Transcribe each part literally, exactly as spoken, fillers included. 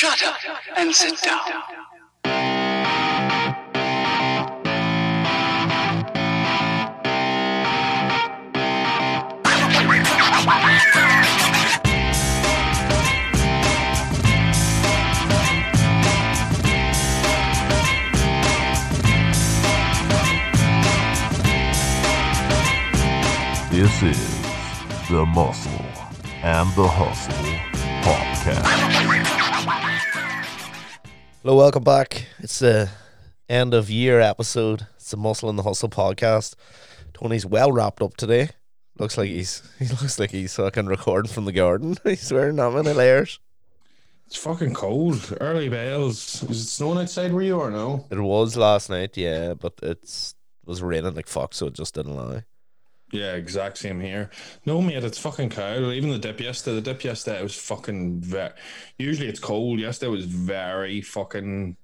Shut up and sit down. This is the Muscle and the Hustle Podcast. Hello, welcome back. It's the end of year episode. It's the Muscle and the Hustle podcast. Tony's well wrapped up today. Looks like he's he looks like he's fucking recording from the garden. He's wearing that many layers. It's fucking cold. Early bells. Is it snowing outside where you are now? It was last night, yeah, but it's it was raining like fuck, so it just didn't lie. Yeah, exact same here. No, mate, it's fucking cold. Even the dip yesterday, the dip yesterday was fucday very... Usually it's cold. Yesterday was very fucking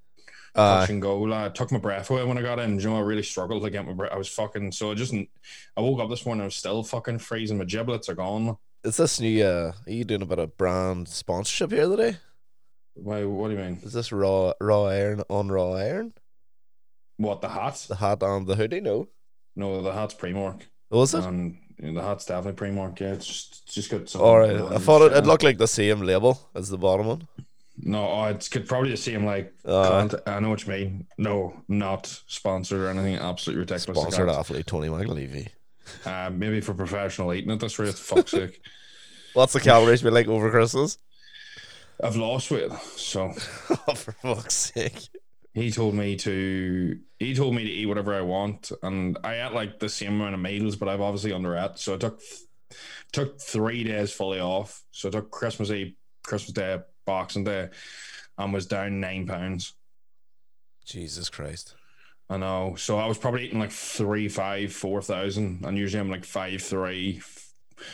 uh, touch and go. Like, I took my breath away when I got in. You know, I really struggled to get my breath. I was fucking... So I just... I woke up this morning, I was still fucking freezing. My giblets are gone. Is this new... Uh, are you doing a bit of brand sponsorship here today? Why, what do you mean? Is this raw raw iron on raw iron? What, the hat? The hat and the hoodie, no. No, the hat's Primark. Was it? Um, the hat's definitely Primark, yeah. It's just, it's just got something. All right, I thought it, it looked like the same label as the bottom one. No, oh, it's could probably the same, like, uh, I know what you mean. No, not sponsored or anything. Absolutely ridiculous. Sponsored athlete, Tony McAlevey. Uh, maybe for professional eating at this rate, fuck's sake. What's the calories been like over Christmas? I've lost weight, so. Oh, for fuck's sake. He told me to he told me to eat whatever I want, and I ate like the same amount of meals, but I've obviously underate. So I took took three days fully off. So I took Christmas Eve, Christmas Day, Boxing Day, and was down nine pounds. Jesus Christ. I know. So I was probably eating like three, five, four thousand, and usually I'm like five, three.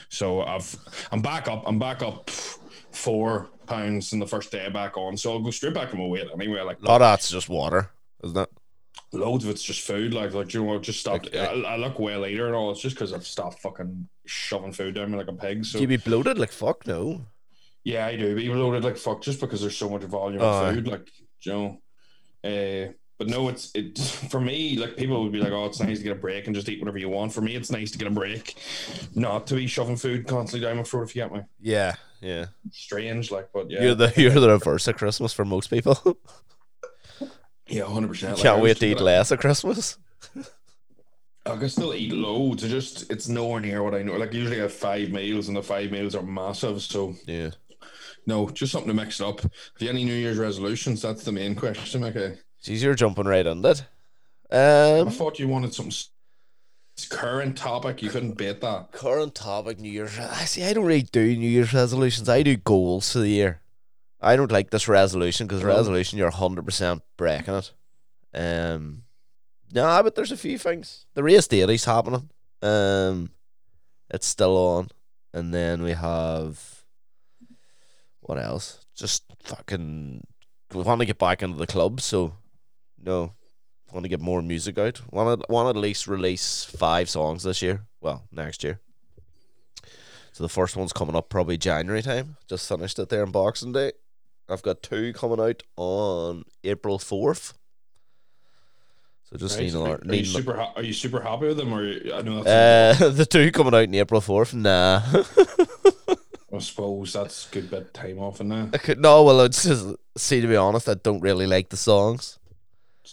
So I've I'm back up. I'm back up four. Pounds in the first day back on, so I'll go straight back to my weight anyway. Like, a lot of that's just water, isn't it? Loads of it's just food. Like, like you know, I just stopped. Like, I, I look way later and all. It's just because I've stopped fucking shoving food down me like a pig. So do you be bloated like fuck? No. Yeah, I do be bloated like fuck just because there's so much volume uh, of food. Like, you know, uh, but no, it's it for me. Like, people would be like, "Oh, it's nice to get a break and just eat whatever you want." For me, it's nice to get a break, not to be shoving food constantly down my throat. If you get me, yeah. Yeah, strange, like, but yeah, you're the you're the reverse of Christmas for most people. Yeah, hundred percent. Can't like, wait to eat gonna, less at Christmas. I can still eat loads. I just it's nowhere near what I know. Like, usually I have five meals, and the five meals are massive. So yeah, no, just something to mix it up. Have you any New Year's resolutions? That's the main question. Okay, geez, you're jumping right on that. Um, I thought you wanted something. Current topic, you couldn't beat that. Current topic, New Year's. I see. I don't really do New Year's resolutions. I do goals for the year. I don't like this resolution because resolution you're hundred percent breaking it. Um, nah, but there's a few things. The race deity's happening. Um, it's still on, and then we have what else? Just fucking. We want to get back into the club, so no. Want to get more music out. Want to, want to at least release five songs this year. Well, next year. So the first one's coming up probably January time. Just finished it there on Boxing Day. I've got two coming out on April fourth. So just right, need so a lot. Are, need you super ha- are you super happy with them? Or you, I know that's uh, the two coming out on April fourth? Nah. I suppose that's a good bit of time off in there. I could, no, well, it's just, see, to be honest, I don't really like the songs.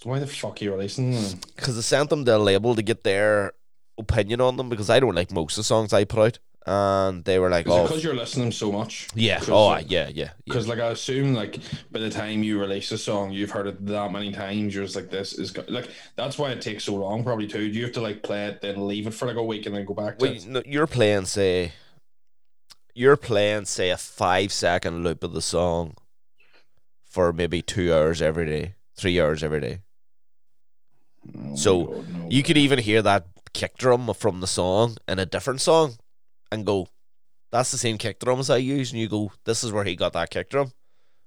Why the fuck are you releasing them? Because I sent them to a label to get their opinion on them, because I don't like most of the songs I put out, and they were like, "Oh, because you're listening so much." Yeah. Oh, like, yeah, yeah. Because yeah. Like, I assume, like, by the time you release a song, you've heard it that many times. You're just like, "This is go-. Like." That's why it takes so long, probably too. Do you have to like play it, then leave it for like a week, and then go back to well, it? No, you're playing say, you're playing say a five second loop of the song for maybe two hours every day, three hours every day. Oh so God, no you God. Could even hear that kick drum from the song in a different song and go, that's the same kick drum as I use, and you go, this is where he got that kick drum,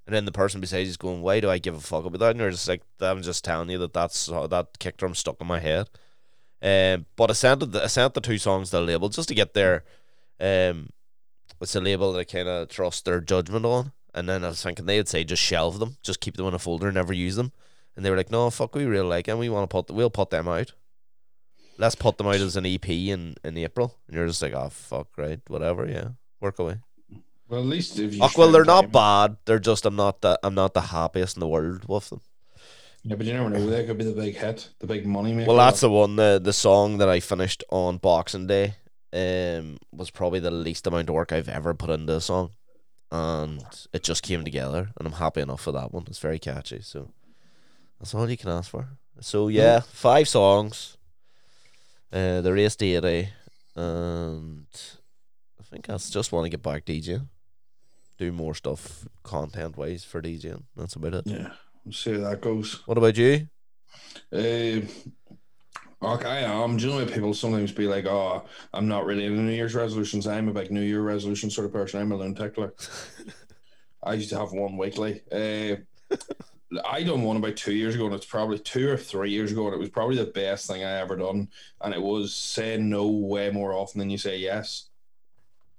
and then the person besides is going, why do I give a fuck about that? And you're just like, I'm just telling you that that's uh, that kick drum stuck in my head. Um, but I sent, the, I sent the two songs to the label just to get their um, it's a label that I kind of trust their judgment on, And then I was thinking they would say just shelve them, just keep them in a folder and never use them. And they were like, no, fuck, we really like them. We want to put, we'll put them out. Let's put them out as an E P in, in April. And you're just like, oh, fuck, right, whatever, yeah, work away. Well, at least if you. Oh, well, they're not bad. They're just I'm not the I'm not the happiest in the world with them. Yeah, but you never know. They could be the big hit, the big money maker. Well, that's the one. the The song that I finished on Boxing Day, um, was probably the least amount of work I've ever put into a song, and it just came together. And I'm happy enough for that one. It's very catchy, so that's all you can ask for. So yeah, five songs. Uh, the Race Deity, and I think I just want to get back DJing. Do more stuff content wise for DJing. That's about it. Yeah, we'll see how that goes. What about you? Uh, like I am. Do you know how people sometimes be like, "Oh, I'm not really into New Year's resolutions. I'm a big New Year resolution sort of person. I'm a lunatic." Like, I used to have one weekly. Uh, I done one about two years ago, and it's probably two or three years ago, and it was probably the best thing I ever done. And it was saying no way more often than you say yes.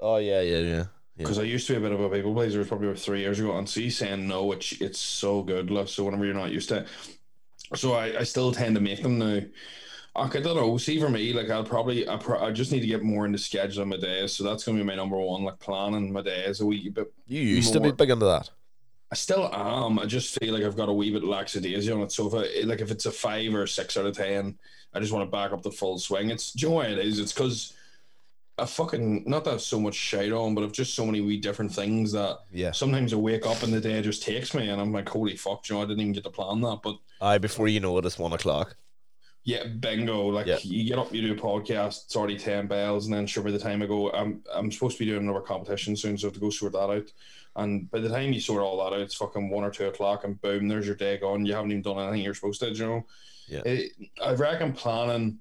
Oh yeah, yeah, yeah. Because yeah. I used to be a bit of a people pleaser. It was probably about three years ago, and see saying no, which it's so good. Look, so whenever you're not used to it, so I, I still tend to make them now. Like, I don't know. See, for me, like I'll probably I, pro- I just need to get more into scheduling my days. So that's gonna be my number one, like planning my days a wee bit. You used more. To be big into that. I still am. I just feel like I've got a wee bit lackadaisy on it. So if I, like if it's a five or a six out of ten, I just want to back up the full swing. It's do you know why it is? It's because. I fucking not that so much shit on, but I've just so many wee different things that yeah. sometimes I wake up and the day just takes me, and I'm like, holy fuck, you know, I didn't even get to plan that. But aye, before you know it, it's one o'clock. Yeah, bingo. Like yeah. you get up, you do a podcast, it's already ten bells, and then sure by the time I go, I'm I'm supposed to be doing another competition soon, so I have to go sort that out. And by the time you sort all that out, it's fucking one or two o'clock, and boom, there's your day gone. You haven't even done anything you're supposed to, you know. Yeah, it, I reckon planning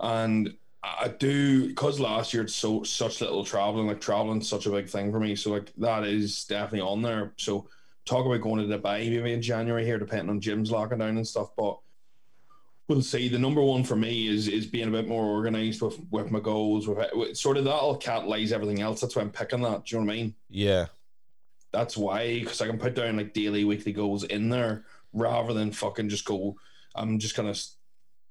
and. I do, because last year it's so such little traveling, like traveling's such a big thing for me. So like that is definitely on there. So talk about going to Dubai maybe in January here, depending on gyms locking down and stuff. But we'll see. The number one for me is is being a bit more organised with, with my goals. With, with sort of that'll catalyse everything else. That's why I'm picking that. Do you know what I mean? Yeah. That's why, because I can put down like daily, weekly goals in there rather than fucking just go. I'm just gonna.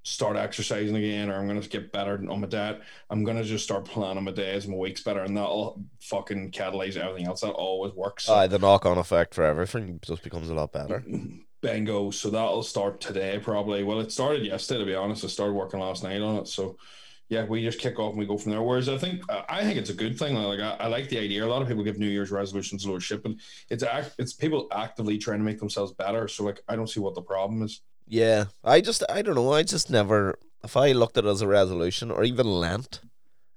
Start exercising again, or I'm going to get better on my diet. I'm going to just start planning my days, my weeks better, and that'll fucking catalyze everything else. That always works. Aye, the knock-on effect for everything just becomes a lot better. Bingo. So that'll start today, probably. Well, it started yesterday, to be honest. I started working last night on it. So, yeah, we just kick off and we go from there. Whereas I think I think it's a good thing. Like I, I like the idea. A lot of people give New Year's resolutions a lot of shit, but it's, act, it's people actively trying to make themselves better. So, like, I don't see what the problem is. Yeah, I just, I don't know, I just never, if I looked at it as a resolution, or even Lent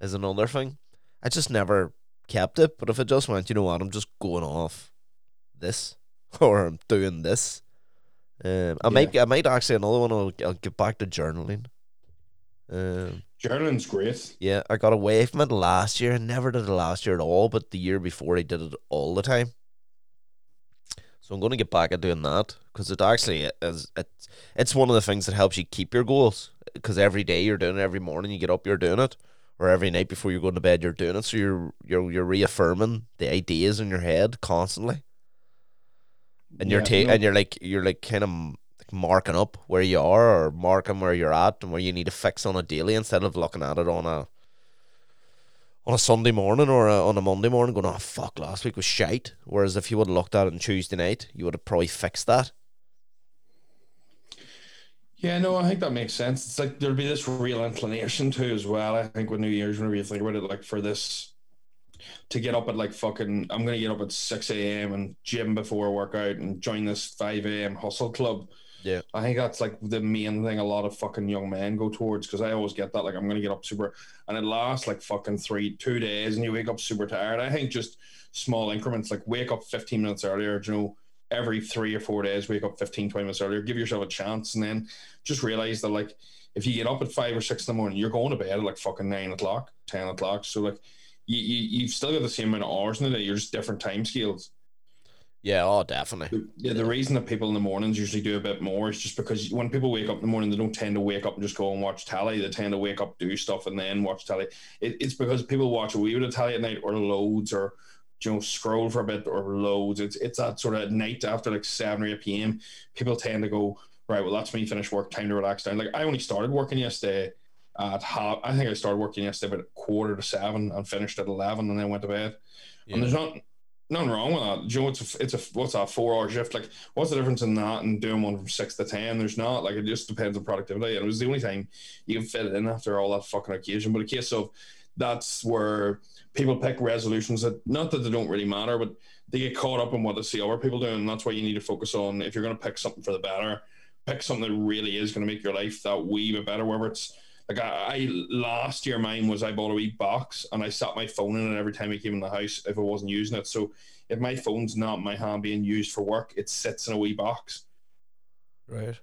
is another thing, I just never kept it. But if I just went, you know what, I'm just going off this, or I'm doing this, um, I yeah. might, I might actually, another one, I'll, I'll get back to journaling. Um, Journaling's great. Yeah, I got away from it last year, I never did it last year at all, but the year before I did it all the time. So I'm going to get back at doing that, because it actually is, it's, it's one of the things that helps you keep your goals, because every day you're doing it, every morning you get up you're doing it, or every night before you're going to bed you're doing it, so you're you're, you're reaffirming the ideas in your head constantly, and yeah, you're ta- you know. and you're like you're like kind of marking up where you are, or marking where you're at and where you need to fix on a daily, instead of looking at it on a on a Sunday morning or a, on a Monday morning going, oh, fuck, last week was shite. Whereas if you would have looked at it on Tuesday night, you would have probably fixed that. Yeah, no, I think that makes sense. It's like there'd be this real inclination too as well. I think with New Year's, whenever you think about it, like for this, to get up at like fucking, I'm going to get up at six a.m. and gym before workout and join this five a.m. hustle club. Yeah, I think that's like the main thing a lot of fucking young men go towards, because I always get that, like I'm going to get up super, and it lasts like fucking three, two days and you wake up super tired. I think just small increments, like wake up fifteen minutes earlier, you know, every three or four days, wake up fifteen, twenty minutes earlier, give yourself a chance, and then just realize that like if you get up at five or six in the morning, you're going to bed at like fucking nine o'clock, ten o'clock. So like you, you, you've still got the same amount of hours in the day, you're just different time scales. Yeah, oh, definitely. Yeah, the reason that people in the mornings usually do a bit more is just because when people wake up in the morning, they don't tend to wake up and just go and watch telly. They tend to wake up, do stuff, and then watch telly. It, it's because people watch a wee bit of telly at night, or loads, or you know, scroll for a bit or loads. It's it's that sort of at night after like seven or eight p.m. people tend to go, right, well, that's me finish work, time to relax down. Like I only started working yesterday at half, I think I started working yesterday about a quarter to seven and finished at eleven and then went to bed. Yeah. And there's not nothing wrong with that. You know, it's a, it's a what's that four hour shift? Like, what's the difference in that and doing one from six to ten? There's not. Like, it just depends on productivity. And it was the only time you can fit it in after all that fucking occasion. But a case of that's where people pick resolutions that, not that they don't really matter, but they get caught up in what they see other people doing. And that's why you need to focus on, if you're going to pick something for the better, pick something that really is going to make your life that wee bit better. Whether it's like I, I last year, mine was I bought a wee box and I sat my phone in it every time I came in the house if I wasn't using it. So if my phone's not in my hand being used for work, it sits in a wee box. Right.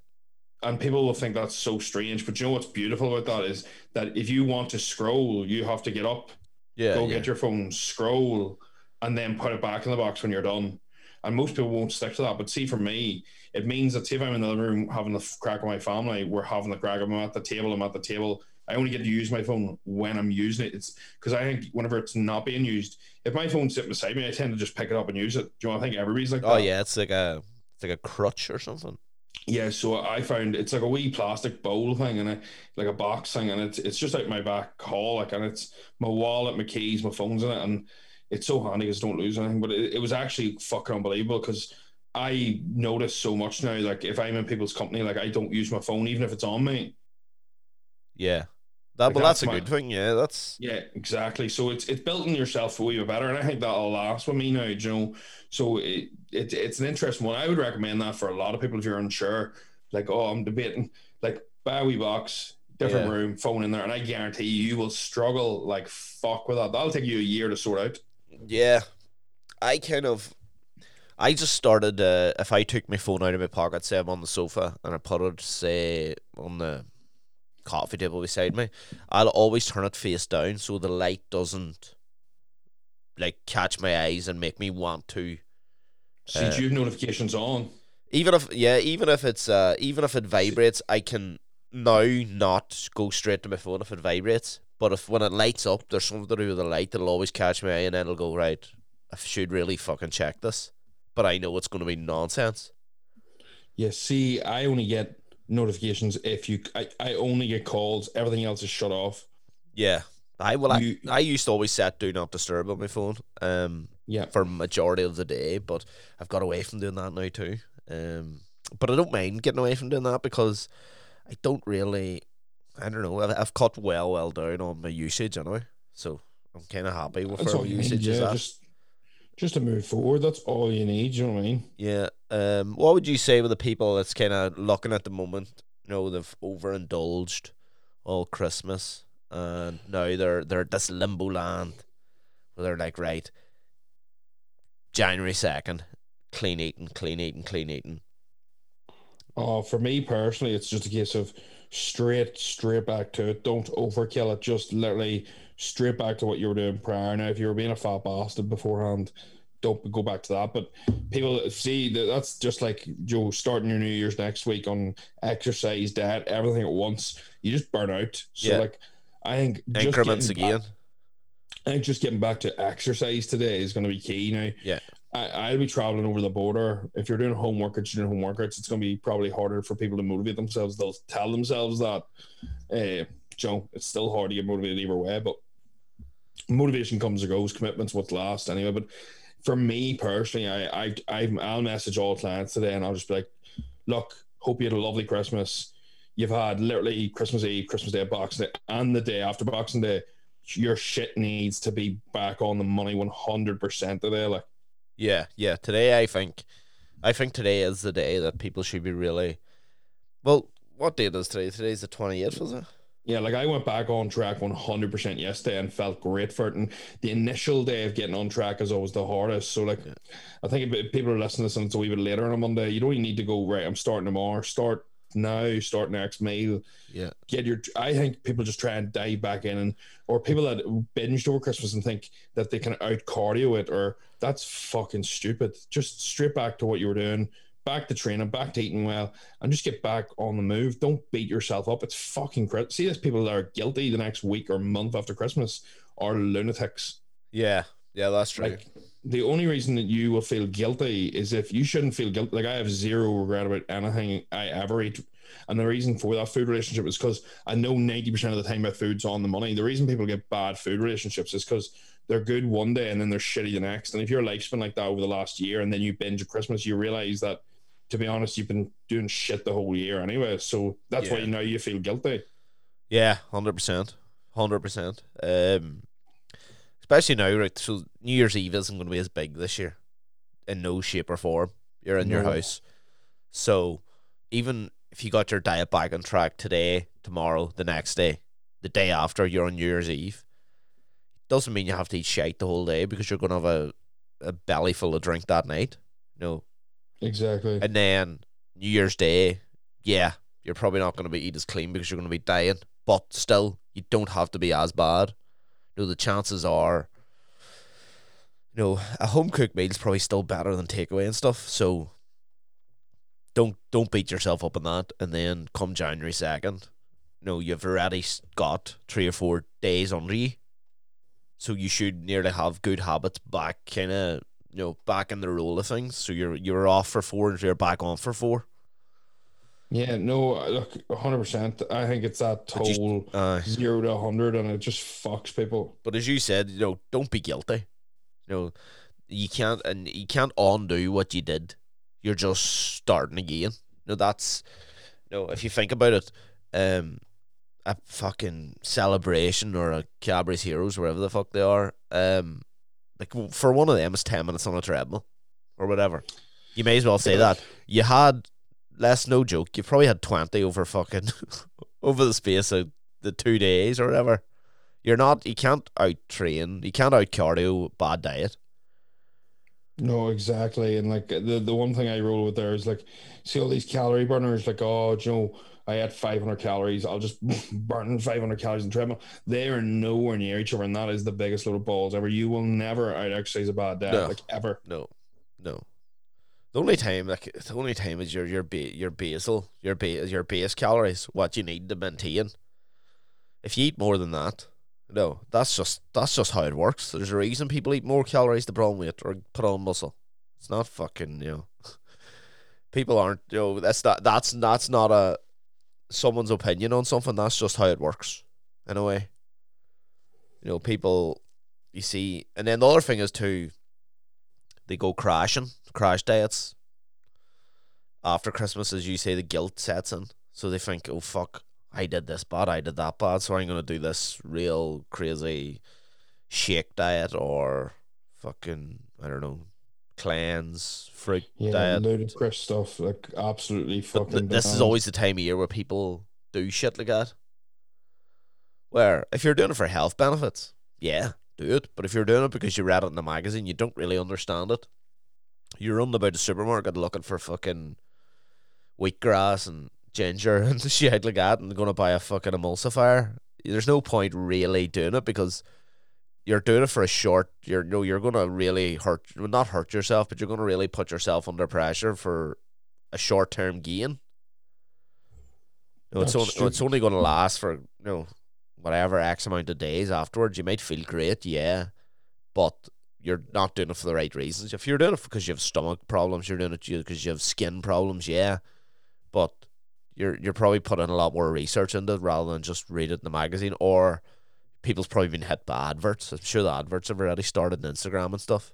And people will think that's so strange, but you know what's beautiful about that is that if you want to scroll, you have to get up, yeah, go yeah. get your phone, scroll, and then put it back in the box when you're done. And most people won't stick to that. But see, for me, it means that if I'm in the living room having the crack of my family, we're having the crack of them at the table. I'm at the table. I only get to use my phone when I'm using it. It's because I think whenever it's not being used, if my phone's sitting beside me, I tend to just pick it up and use it. Do you know, I think everybody's like that. Oh yeah, it's like a it's like a crutch or something. Yeah, so I found it's like a wee plastic bowl thing and a, like a box thing, and it's it's just out my back hall, like, and it's my wallet, my keys, my phone's in it, and it's so handy because I don't lose anything. But it, it was actually fucking unbelievable because I notice so much now. Like if I'm in people's company, like I don't use my phone even if it's on me. Yeah, that like, well, that's, that's a my, good thing. Yeah, that's yeah, exactly. So it's it's building yourself a wee bit better, and I think that'll last with me now, you know. So it, it it's an interesting one. I would recommend that for a lot of people if you're unsure. Like, oh, I'm debating. Like, buy a wee box, different yeah. room, phone in there, and I guarantee you, you will struggle like fuck with that. That'll take you a year to sort out. Yeah, I kind of, I just started. Uh, if I took my phone out of my pocket, say I'm on the sofa, and I put it, say, on the coffee table beside me, I'll always turn it face down so the light doesn't like catch my eyes and make me want to. Uh, See, you have notifications on. Even if yeah, even if it's uh, even if it vibrates, I can now not go straight to my phone if it vibrates. But if when it lights up, there's something to do with the light that'll always catch my eye, and then it'll go, right, I should really fucking check this. But I know it's going to be nonsense. Yeah, see, I only get notifications if you... I, I only get calls. Everything else is shut off. Yeah. I well, you, I, I used to always set do not disturb on my phone um, yeah. for majority of the day, but I've got away from doing that now too. Um, but I don't mind getting away from doing that because I don't really... I don't know. I've, I've cut well, well down on my usage anyway, so I'm kind of happy with where my usage is at. Just, just to move forward, that's all you need. You know what I mean? Yeah. Um. What would you say with the people that's kind of looking at the moment? You know, they've overindulged all Christmas, and now they're they're this limbo land where they're like, right, January second, clean eating, clean eating, clean eating. Oh, for me personally, it's just a case of straight, straight back to it. Don't overkill it. Just literally straight back to what you were doing prior. Now, if you were being a fat bastard beforehand, don't go back to that. But people see that that's just like, Joe, starting your New Year's next week on exercise, diet, everything at once. You just burn out. So, yeah. like, I think just increments again. Back, I think just getting back to exercise today is going to be key now. Yeah. I, I'll be traveling over the border. If you're doing home workouts, you're doing home workouts, it's going to be probably harder for people to motivate themselves. They'll tell themselves that, uh, Joe, it's still hard to get motivated either way, but motivation comes and goes, commitment's what's last anyway. But for me personally, I, I, I, I'll message all clients today and I'll just be like, look, hope you had a lovely Christmas. You've had literally Christmas Eve, Christmas Day, Boxing Day, and the day after Boxing Day. Your shit needs to be back on the money one hundred percent today, like. Yeah, yeah. Today, I think, I think today is the day that people should be really. Well, what day is today? Today's the twenty-eighth, was it? Yeah, like I went back on track one hundred percent yesterday and felt great for it. And the initial day of getting on track is always the hardest. So, like, yeah. I think if people are listening to this a wee bit later on a Monday, you don't even need to go right. I'm starting tomorrow. Start now. Start next meal. Yeah. Get your. I think people just try and dive back in, and or people that binged over Christmas and think that they can out cardio it or. That's fucking stupid. Just straight back to what you were doing, back to training, back to eating well, and just get back on the move. Don't beat yourself up. It's fucking crazy. See, there's people that are guilty the next week or month after Christmas are lunatics. Yeah, yeah, that's true. Like, the only reason that you will feel guilty is if you shouldn't feel guilty. Like, I have zero regret about anything I ever eat. And the reason for that food relationship is because I know ninety percent of the time my food's on the money. The reason people get bad food relationships is because they're good one day and then they're shitty the next. And if your life's been like that over the last year and then you binge at Christmas, you realize that, to be honest, you've been doing shit the whole year anyway. So that's yeah. why now you feel guilty. Yeah, one hundred percent. one hundred percent. Um, especially now, right? So New Year's Eve isn't going to be as big this year in no shape or form. You're in no. your house. So even if you got your diet back on track today, tomorrow, the next day, the day after, you're on New Year's Eve, doesn't mean you have to eat shite the whole day, because you're going to have a, a belly full of drink that night. You know? Exactly. And then New Year's Day, yeah, you're probably not going to be eat as clean because you're going to be dying, but still, you don't have to be as bad. You know, the chances are, you know, a home-cooked meal is probably still better than takeaway and stuff, so... Don't don't beat yourself up on that, and then come January second, you know, you've already got three or four days under you, so you should nearly have good habits back, kind of, you know, back in the role of things. So you're you're off for four, and you're back on for four. Yeah, no, look, one hundred percent. I think it's that total uh, zero to one hundred, and it just fucks people. But as you said, you know, don't be guilty. You know, you can't and you can't undo what you did. You're just starting again. No, that's no. If you think about it, um, a fucking celebration or a Cadbury's Heroes, wherever the fuck they are, um, like for one of them is ten minutes on a treadmill or whatever. You may as well say that you had, less no joke, you probably had twenty over fucking over the space of the two days or whatever. You're not. You can't out train. You can't out cardio bad diet. No, exactly. And like the the one thing I roll with there is like, see all these calorie burners, like, oh, you know, I had five hundred calories, I'll just burn five hundred calories in the treadmill. They are nowhere near each other, and that is the biggest little balls ever. You will never out exercise a bad diet, no, like ever. No, no. The only time, like the only time is your your ba- your basal your ba- your base calories, what you need to maintain. If you eat more than that. No, that's just that's just how it works. There's a reason people eat more calories to put on weight or put on muscle. It's not fucking, you know, people aren't, you know, that's not that's that's not a someone's opinion on something. That's just how it works in a way. You know, people, you see, and then the other thing is too, they go crashing, crash diets after Christmas, as you say, the guilt sets in. So they think, oh fuck, I did this bad, I did that bad, so I'm going to do this real crazy shake diet or fucking, I don't know, cleanse, fruit yeah, diet. Yeah, ludicrous stuff, like absolutely fucking th- th- This bad. Is always the time of year where people do shit like that. Where, if you're doing it for health benefits, yeah, do it. But if you're doing it because you read it in a magazine, you don't really understand it. You're running about the supermarket looking for fucking wheatgrass and ginger and shit like that, and going to buy a fucking emulsifier. There's no point really doing it, because you're doing it for a short. You're you know, you're going to really hurt, not hurt yourself, but you're going to really put yourself under pressure for a short term gain. You know, it's, only, it's only going to last for, you know, whatever X amount of days afterwards. You might feel great, yeah, but you're not doing it for the right reasons. If you're doing it because you have stomach problems, you're doing it because you have skin problems, yeah, but You're you're probably putting a lot more research into it rather than just read it in the magazine, or people's probably been hit by adverts. I'm sure the adverts have already started on Instagram and stuff.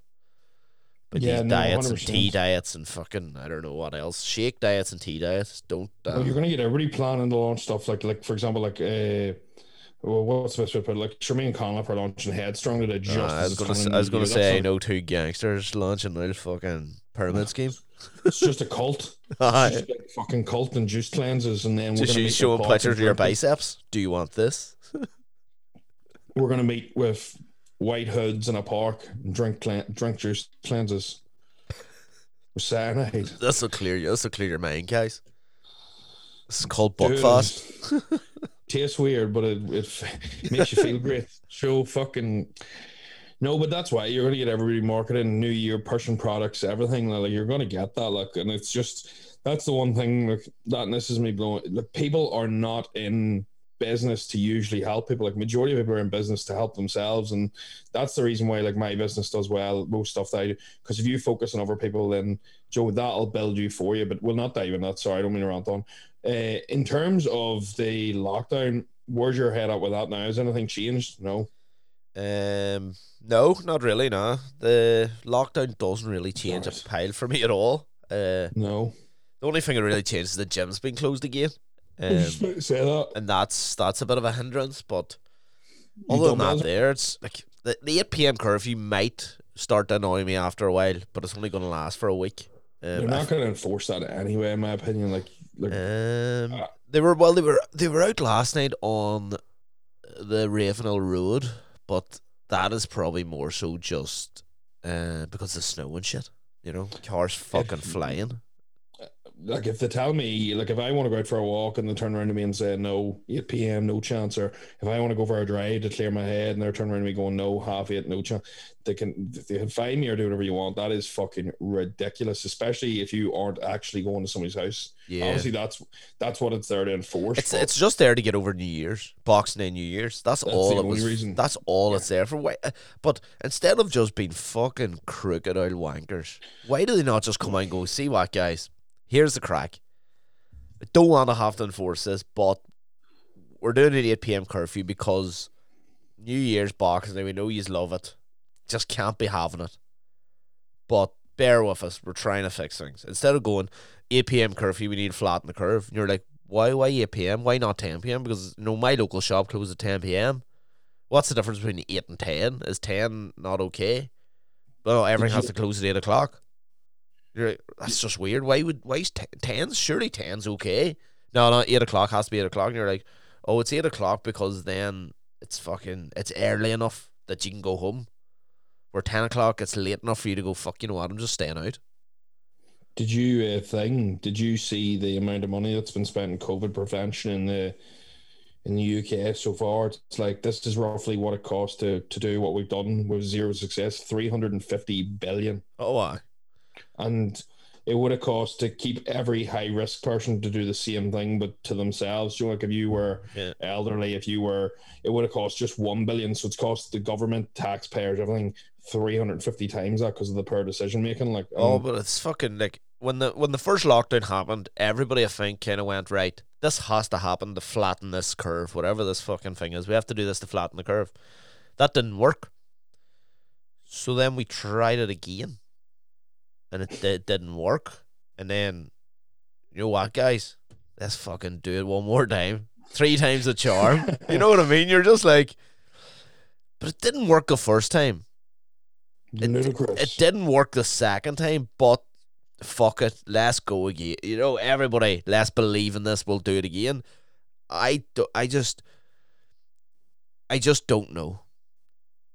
But yeah, these no, diets one hundred percent. And tea diets and fucking, I don't know what else, shake diets and tea diets. Don't. Um, well, you're gonna get everybody planning to launch stuff like like for example like uh, well, what's this? But like Jermaine Conlon are launching Headstrong today. Just uh, I was gonna say, I was gonna say I know two gangsters launching their fucking pyramid scheme. It's just a cult. It's just like fucking cult and juice cleanses, and then we're just you showing pictures of your biceps. Do you want this? We're gonna meet with white hoods in a park and drink clean, drink juice cleanses. With cyanide. That's so clear. That's so clear your mind, guys. This is called Buckfast. Tastes weird, but it, it makes you feel great. So fucking. No, but that's why you're going to get everybody marketing, new year, pushing products, everything. Like, you're going to get that, look, and it's just, that's the one thing, like, that, and this is me blowing, like, people are not in business to usually help people. Like, majority of people are in business to help themselves, and that's the reason why, like, my business does well, most stuff that I do, because if you focus on other people, then Joe, that'll build you for you. But we'll not dive in that, sorry, I don't mean to rant on. Uh, in terms of the lockdown, where's your head at with that now? Has anything changed? No. Um, no, not really, no. Nah. The lockdown doesn't really change nice. a pile for me at all. Uh, no. The only thing that really changed is the gym's been closed again. Um, say that. And that's that's a bit of a hindrance, but other than that, there it's like the, the eight p.m. curfew might start to annoy me after a while, but it's only going to last for a week. Um, They're not going to enforce that anyway, in my opinion. Like, like um, ah. they were well, they were they were out last night on the Ravenhill Road, but that is probably more so just uh, because of the snow and shit. You know, cars fucking flying. Like, if they tell me, like, if I want to go out for a walk and they turn around to me and say, no, eight p.m., no chance, or if I want to go for a drive to clear my head and they're turning around to me going, no, half eight, no chance, they can, they can find me or do whatever you want. That is fucking ridiculous, especially if you aren't actually going to somebody's house. Yeah. Obviously, that's that's what it's there to enforce. It's it's just there to get over New Year's, Boxing Day, New Year's. That's, that's all the it only was, reason. That's all yeah. it's there for. Why, but instead of just being fucking crooked old wankers, why do they not just come out and go, see what, guys? Here's the crack. I don't want to have to enforce this, but we're doing an eight p.m. curfew because New Year's Boxing Day, we know you love it. Just can't be having it. But bear with us. We're trying to fix things. Instead of going, eight p.m. curfew, we need to flatten the curve. And you're like, why Why eight p.m.? Why not ten p.m.? Because, you know, my local shop closes at ten p.m. What's the difference between eight and ten? Is ten not okay? Well, everything has to close at eight o'clock. You're like, that's just weird. Why would why is t- tens? Surely tens okay. No, no, eight o'clock has to be eight o'clock. And you're like, oh, it's eight o'clock because then it's fucking it's early enough that you can go home. Where ten o'clock, it's late enough for you to go, fuck, you know what? I'm just staying out. Did you uh, thing? Did you see the amount of money that's been spent in COVID prevention in the in the U K so far? It's like, this is roughly what it costs to to do what we've done with zero success. Three hundred and fifty billion. Oh, wow. And it would have cost to keep every high-risk person to do the same thing, but to themselves. So, like, if you were yeah. elderly, if you were, it would have cost just one billion. So it's cost the government, taxpayers, everything three hundred and fifty times that because of the poor decision making. Like, um, oh, but it's fucking like when the when the first lockdown happened, everybody I think kind of went, right, this has to happen to flatten this curve, whatever this fucking thing is. We have to do this to flatten the curve. That didn't work. So then we tried it again. And it, it didn't work. And then, you know what, guys? Let's fucking do it one more time. Three times the charm. You know what I mean? You're just like... But it didn't work the first time. It, it didn't work the second time, but fuck it. Let's go again. You know, everybody, let's believe in this. We'll do it again. I, do, I just... I just don't know.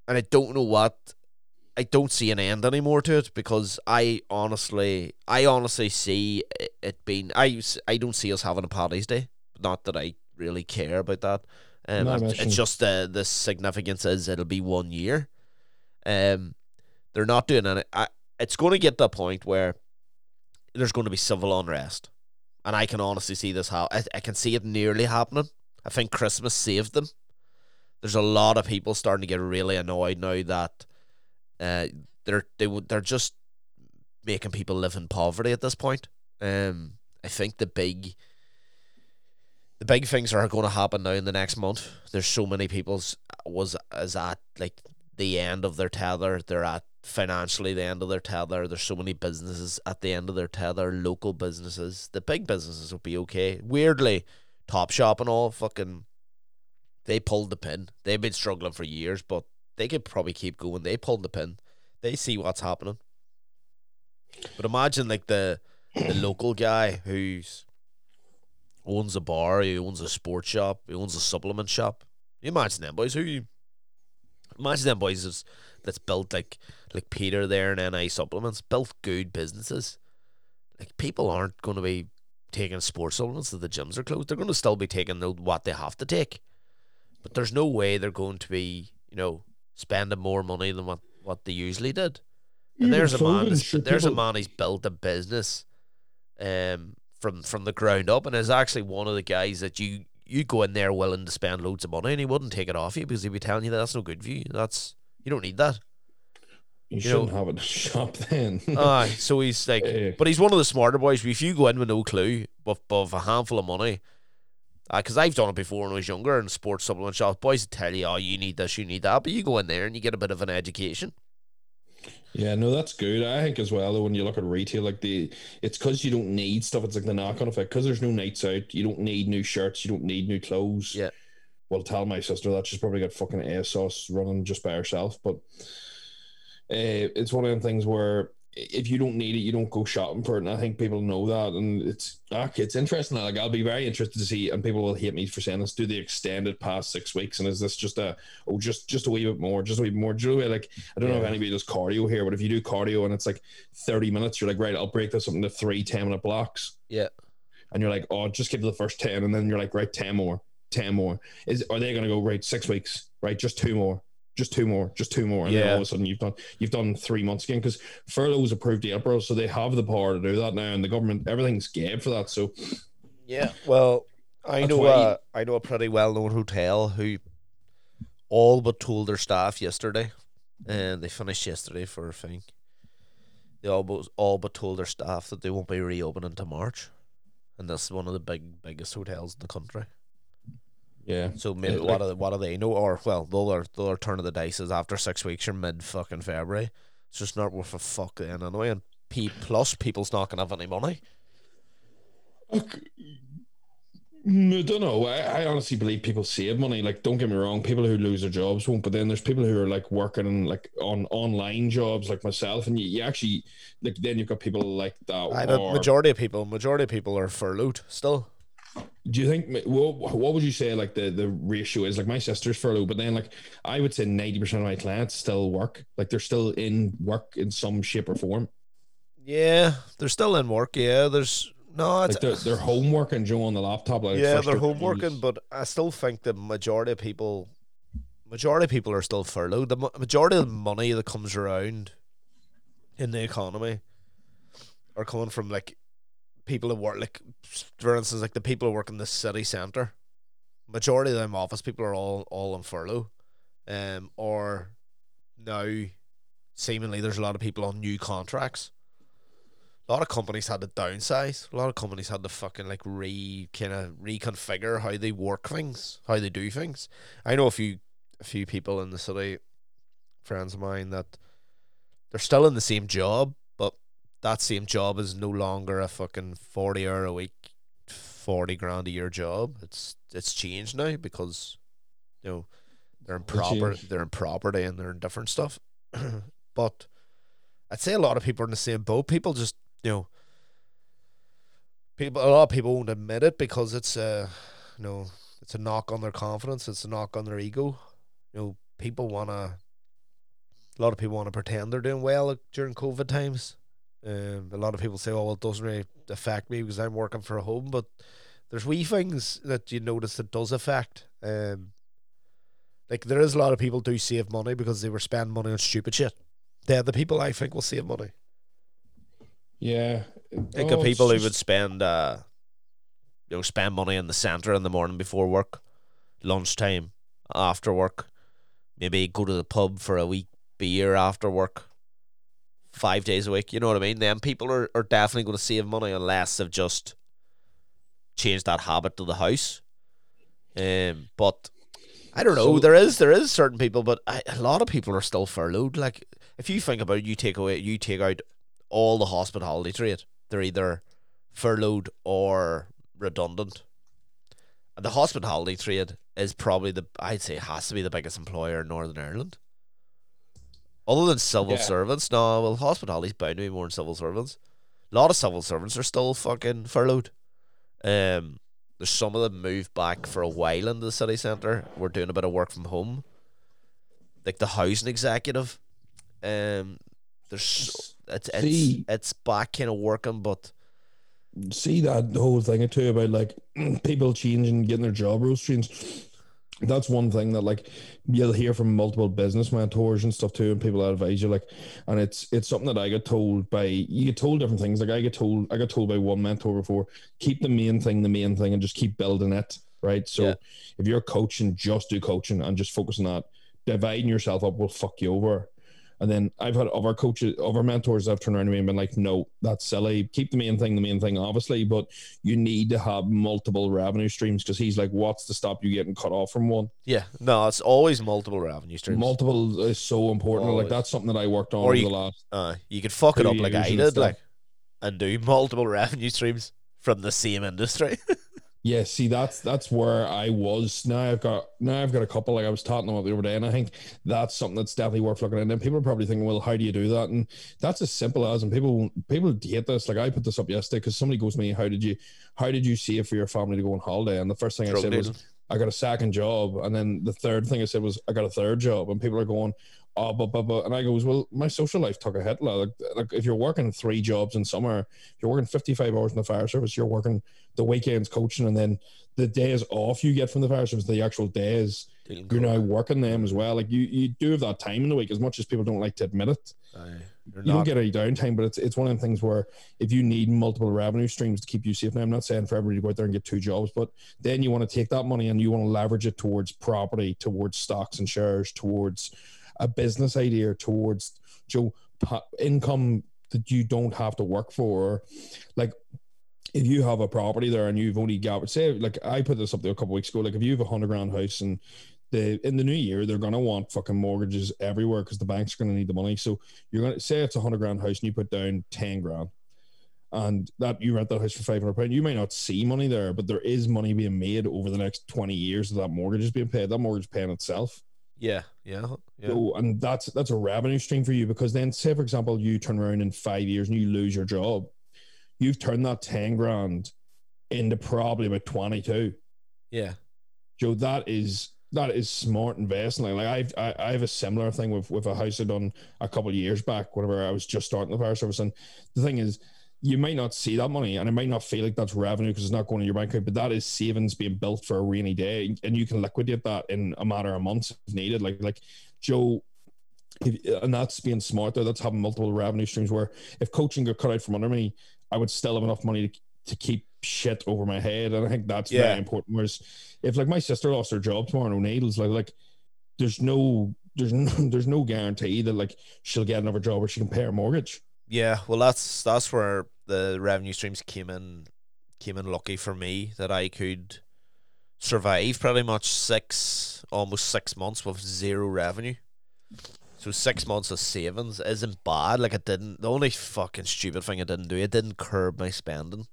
And I don't know what... I don't see an end anymore to it because I honestly, I honestly see it being. I, I don't see us having a Paddy's Day. Not that I really care about that. Um, no, it's, it's just the the significance is it'll be one year. Um, they're not doing any. I, it's going to get to a point where there's going to be civil unrest, and I can honestly see this. How I, I can see it nearly happening. I think Christmas saved them. There's a lot of people starting to get really annoyed now that. Uh, they're they w- they're just making people live in poverty at this point. Um, I think the big the big things are going to happen now in the next month. There's so many people's was is at like the end of their tether. They're at financially the end of their tether. There's so many businesses at the end of their tether. Local businesses, the big businesses will be okay. Weirdly, Topshop and all fucking they pulled the pin. They've been struggling for years, but. They could probably keep going. They pulled the pin. They see what's happening. But imagine like the the local guy who owns a bar, he owns a sports shop, he owns a supplement shop. You imagine them boys. Who you imagine them boys is, that's built like like Peter there and N I Supplements, built good businesses. Like people aren't going to be taking sports supplements that the gyms are closed. They're going to still be taking what they have to take. But there's no way they're going to be, you know, spending more money than what, what they usually did. And yeah, there's a man there's a man who's built a business um from from the ground up and is actually one of the guys that you you'd go in there willing to spend loads of money, and he wouldn't take it off you because he'd be telling you that that's no good for you. That's, you don't need that. You, you shouldn't know? Have it in the shop then. Aye, so he's like, yeah. But he's one of the smarter boys. If you go in with no clue, but with a handful of money, because uh, I've done it before when I was younger in sports supplement shops, boys would tell you, oh, you need this, you need that, but you go in there and you get a bit of an education. Yeah, no, that's good. I think as well, though, when you look at retail, like the, it's because you don't need stuff. It's like the knock-on effect, because there's no nights out. You don't need new shirts. You don't need new clothes. Yeah. Well, tell my sister that. She's probably got fucking ASOS running just by herself. But uh, it's one of them things where if you don't need it, you don't go shopping for it. And I think people know that. And it's okay, it's interesting. Like, I'll be very interested to see, and people will hate me for saying this, do they extend it past six weeks? And is this just a, oh, just just a wee bit more, just a wee bit more? Do you know, like, I don't yeah. know if anybody does cardio here, but if you do cardio and it's like thirty minutes, you're like, right, I'll break this up into three ten-minute blocks. Yeah. And you're like, oh, just give the first ten. And then you're like, right, ten more, ten more. Is Are they going to go, right, six weeks, right, just two more? Just two more, just two more, and yeah. then all of a sudden you've done you've done three months again, because furloughs approved in April, so they have the power to do that now, and the government, everything's gave for that. So, yeah, well, I know a, you... I know a pretty well known hotel who all but told their staff yesterday, and they finished yesterday for a thing. They all but all but told their staff that they won't be reopening to March, and that's one of the big biggest hotels in the country. Yeah. So maybe what do what do they know? Or well, the other the other turn of the dice is after six weeks you're mid fucking February. It's just not worth a fuck then anyway. And P plus people's not gonna have any money. Okay. I don't know. I, I honestly believe people save money. Like, don't get me wrong, people who lose their jobs won't. But then there's people who are like working like on online jobs, like myself, and you, you actually like then you've got people like that. I, the or, majority of people, majority of people are furloughed still. Do you think, well, what would you say like the, the ratio is? Like, my sister's furloughed, but then like I would say ninety percent of my clients still work. Like, they're still in work in some shape or form. Yeah, they're still in work. Yeah, there's no, it's, like they're, they're home working, Joe, on the laptop. Like, yeah, they're home working, but I still think the majority of people, majority of people are still furloughed. The majority of the money that comes around in the economy are coming from like people who work, like, for instance, like the people who work in the city centre, majority of them office people are all, all on furlough, um, or now seemingly there's a lot of people on new contracts. A lot of companies had to downsize. A lot of companies had to fucking like re kind of reconfigure how they work things, how they do things. I know a few a few people in the city, friends of mine, that they're still in the same job. That same job is no longer a fucking forty hour a week, forty grand a year job. It's it's changed now because, you know, they're in proper they're in property and they're in different stuff. But I'd say a lot of people are in the same boat. People just, you know, people a lot of people won't admit it because it's a, you know, it's a knock on their confidence. It's a knock on their ego. You know, people wanna a lot of people wanna pretend they're doing well during COVID times. Um, a lot of people say, oh, well, it doesn't really affect me because I'm working from home, but there's wee things that you notice that does affect. Um, like, there is a lot of people do save money because they were spending money on stupid shit. They're the people I think will save money. Yeah. Think oh, of people just... who would spend, uh, you know, spend money in the centre in the morning before work, lunchtime, after work, maybe go to the pub for a wee beer after work. Five days a week, you know what I mean? Then people are, are definitely going to save money unless they've just changed that habit to the house. Um, but I don't know. So, there is there is certain people, but I, a lot of people are still furloughed. Like, if you think about it, you take away you take out all the hospitality trade, they're either furloughed or redundant. And the hospitality trade is probably the I'd say has to be the biggest employer in Northern Ireland. Other than civil yeah. servants, no, well, hospitality's bound to be more than civil servants. A lot of civil servants are still fucking furloughed. Um, there's some of them moved back for a while into the city centre. We're doing a bit of work from home. Like the housing executive, um, there's it's it's, it's back kind of working, but see that whole thing or two about like people changing, getting their job roles changed. That's one thing that like you'll hear from multiple business mentors and stuff too, and people that advise you, like, and it's it's something that I got told by you get told different things. Like I got told I got told by one mentor before, keep the main thing the main thing and just keep building it. right? So yeah. if you're coaching, just do coaching and just focus on that. Dividing yourself up will fuck you over. And then I've had other coaches, other mentors that have turned around to me and been like, no, that's silly. Keep the main thing, the main thing, obviously, but you need to have multiple revenue streams, because he's like, what's to stop you getting cut off from one? Yeah, no, it's always multiple revenue streams. Multiple is so important. Always. Like, that's something that I worked on or over you, the last... Uh, you could fuck it up like I did, like, and do multiple revenue streams from the same industry. Yeah, see, that's that's where I was. Now I've got now I've got a couple. Like I was talking about the other day, and I think that's something that's definitely worth looking at. And people are probably thinking, well, how do you do that? And that's as simple as, and people people hate this. Like I put this up yesterday because somebody goes to me, how did you how did you save for your family to go on holiday? And the first thing Drug I said dealing. was, I got a second job. And then the third thing I said was, I got a third job. And people are going, oh, but, but, but. And I goes, well, my social life took a hit. Like, like if you're working three jobs in summer, if you're working fifty-five hours in the fire service, you're working the weekends coaching, and then the days off you get from the fire service, the actual days, Didn't you're now working them as well. Like you, you do have that time in the week, as much as people don't like to admit it. Aye, you not... don't get any downtime, but it's it's one of them things where if you need multiple revenue streams to keep you safe. Now, I'm not saying for everybody to go out there and get two jobs, but then you want to take that money and you want to leverage it towards property, towards stocks and shares, towards a business idea, towards Joe income that you don't have to work for. Like if you have a property there and you've only got, say, like I put this up there a couple of weeks ago, like if you have a hundred grand house and the in the new year they're going to want fucking mortgages everywhere because the bank's going to need the money. So you're going to say it's a hundred grand house and you put down ten grand and that you rent that house for five hundred pounds, you may not see money there, but there is money being made over the next twenty years of that mortgage is being paid. That mortgage is paying itself. Yeah, yeah, yeah. So, and that's that's a revenue stream for you, because then, say for example, you turn around in five years and you lose your job, you've turned that ten grand into probably about twenty-two. Yeah, Joe, that is that is smart investing. Like, like I've, I I have a similar thing with with a house I done a couple of years back, whenever I was just starting the fire service, and the thing is, you might not see that money and it might not feel like that's revenue because it's not going to your bank account, but that is savings being built for a rainy day, and you can liquidate that in a matter of months if needed. Like, like Joe, if, and that's being smart there. That's having multiple revenue streams where if coaching got cut out from under me, I would still have enough money to, to keep shit over my head. And I think that's yeah. very important. Whereas if like my sister lost her job tomorrow in O'Neill's, like, like there's no, there's no, there's no guarantee that like she'll get another job or she can pay her mortgage. Yeah, well, that's that's where the revenue streams came in, came in lucky for me, that I could survive pretty much six, almost six months with zero revenue. So six months of savings isn't bad. Like, I didn't, the only fucking stupid thing I didn't do, I didn't curb my spending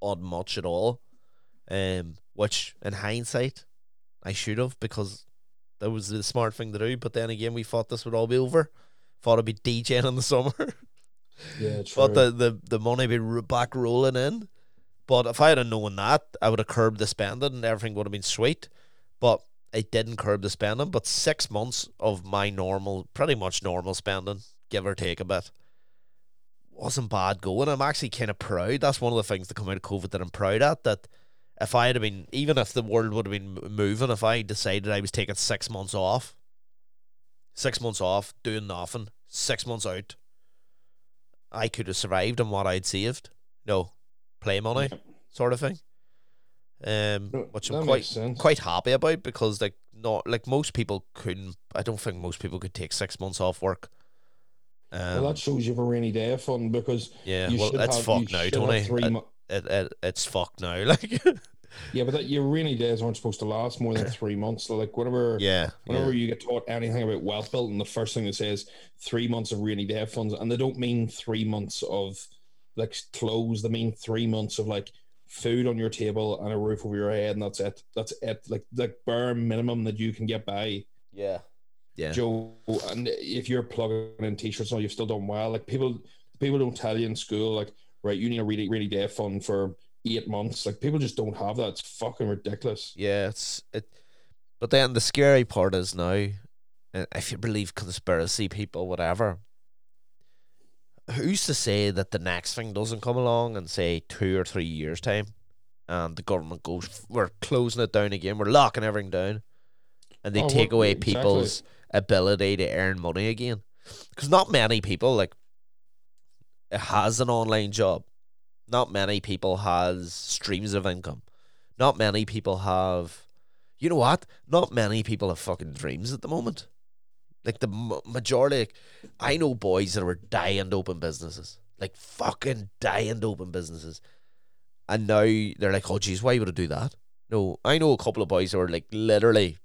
on much at all, um, which in hindsight I should have, because that was the smart thing to do. But then again, we thought this would all be over. Thought I'd be DJing in the summer. Yeah, true. But the, the, the money be back rolling in. But if I had known that, I would have curbed the spending and everything would have been sweet. But I didn't curb the spending. But six months of my normal, pretty much normal spending, give or take a bit, wasn't bad going. I'm actually kind of proud. That's one of the things that come out of COVID that I'm proud at, that if I had been, even if the world would have been moving, if I decided I was taking six months off, six months off, doing nothing, six months out, I could have survived on what I'd saved. No, play money sort of thing. Um, which I'm quite quite happy about, because like not like most people couldn't. I don't think most people could take six months off work. Um, well, that shows you have a rainy day of fun, because yeah, you well, it's have, fucked you now, don't it? It, mo- it, it? It's fucked now, like. Yeah, but that, your rainy days aren't supposed to last more than three months. So like whatever, yeah, whenever yeah. you get taught anything about wealth building, the first thing it says three months of rainy day funds, and they don't mean three months of like clothes. They mean three months of like food on your table and a roof over your head, and that's it. That's it. Like the bare minimum that you can get by. Yeah, yeah, Joe. And if you're plugging in t-shirts now, you've still done well. Like people, people don't tell you in school, like, right, you need a rainy rainy day fund for eight months. Like people just don't have that. It's fucking ridiculous. Yeah, it's it. But then the scary part is now, if you believe conspiracy people, whatever, who's to say that the next thing doesn't come along and say two or three years time, and the government goes, we're closing it down again, we're locking everything down, and they oh, take well, away exactly. people's ability to earn money again, because not many people like it has an online job. Not many people has streams of income. Not many people have you know what? Not many people have fucking dreams at the moment. Like the majority, like, I know boys that were dying to open businesses, like fucking dying to open businesses, and now they're like, oh geez, why would I do that? No, I know a couple of boys that were like literally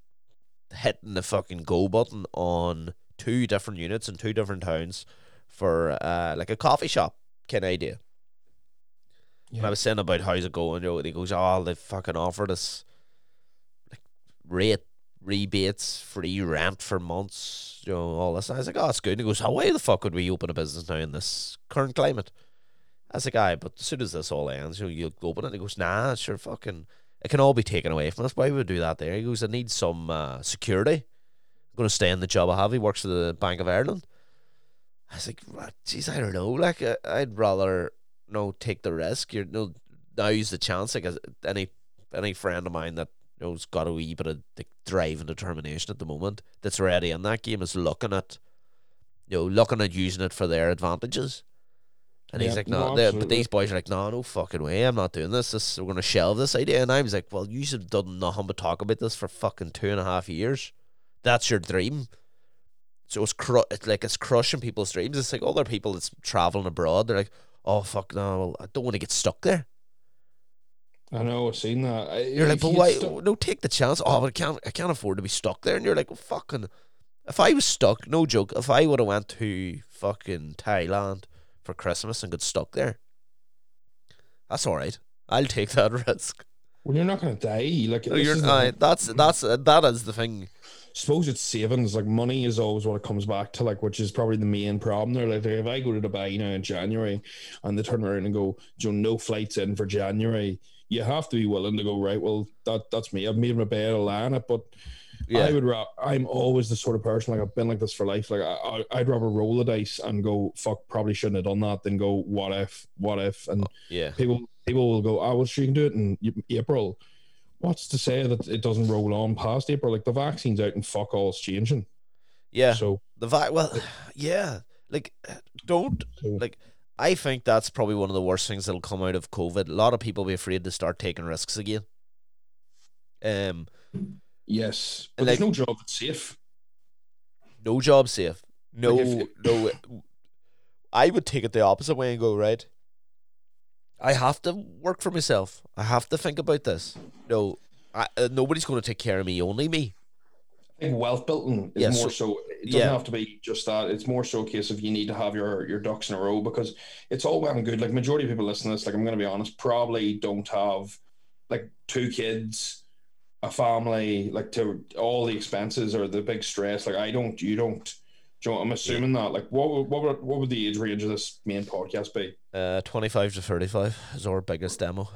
hitting the fucking go button on two different units in two different towns for uh like a coffee shop kind of idea. Yeah. And I was saying about how's it going, you know, he goes, oh, they fucking offered us like rate rebates, free rent for months, you know, all this. And I was like, oh, that's good. And he goes, oh, why the fuck would we open a business now in this current climate? I was like, aye, but as soon as this all ends, you know, you'll open it. And he goes, nah, sure, fucking, it can all be taken away from us. Why would we do that there? He goes, I need some uh, security. I'm going to stay in the job I have. He works for the Bank of Ireland. I was like, geez, I don't know. Like, I, I'd rather, you know, take the risk. You're, you know, now's the chance. Like, any, any friend of mine that, you know, has got a wee bit of like, drive and determination at the moment that's already in that game is looking at, you know, looking at using it for their advantages. And yeah, he's like, no, no but these boys are like, no, no fucking way, I'm not doing this. This we're going to shelve this idea. And I was like, well, you should have done nothing but talk about this for fucking two and a half years. That's your dream. So it's, cru- it's like it's crushing people's dreams. It's like other people that's traveling abroad, they're like, oh, fuck, no, I don't want to get stuck there. I know, I've seen that. I, you're like, but why? Stu- no, take the chance. Oh, but I can't, I can't afford to be stuck there. And you're like, well, fucking, if I was stuck, no joke, if I would have went to fucking Thailand for Christmas and got stuck there, that's all right. I'll take that risk. Well, you're not going to die. Like, no, you're, uh, that's that's uh, that is the thing. Suppose it's savings. Like, money is always what it comes back to, like, which is probably the main problem there. Like, if I go to Dubai now in January and they turn around and go, you know, no flights in for January, you have to be willing to go, right, well, that that's me. I've made my bed, I'll lie in it, but yeah. I would ra- I'm always the sort of person, like, I've been like this for life. Like, I, I'd rather roll the dice and go, fuck, probably shouldn't have done that than go, what if, what if? And yeah, people people will go, oh, well, sure, you can do it in April. What's to say that it doesn't roll on past April? Like, the vaccine's out and fuck all's changing. Yeah. So the vac, well, like, yeah. Like, don't, so, like, I think that's probably one of the worst things that'll come out of COVID. A lot of people will be afraid to start taking risks again. Um, yes, but like, there's no job that's safe. No job safe. No, like if, no. I would take it the opposite way and go, right, I have to work for myself. I have to think about this. No, I, uh, nobody's going to take care of me. Only me. I think wealth building is yeah, more so, so it doesn't yeah. have to be just that. It's more so a case of you need to have your, your ducks in a row, because it's all well and good. Like, majority of people listening to this, like, I'm going to be honest, probably don't have like two kids, a family, like, to all the expenses or the big stress. Like, I don't, you don't, you know, I'm assuming yeah. that. Like, what would, what would, what would the age range of this main podcast be? Uh, twenty-five to thirty-five is our biggest demo.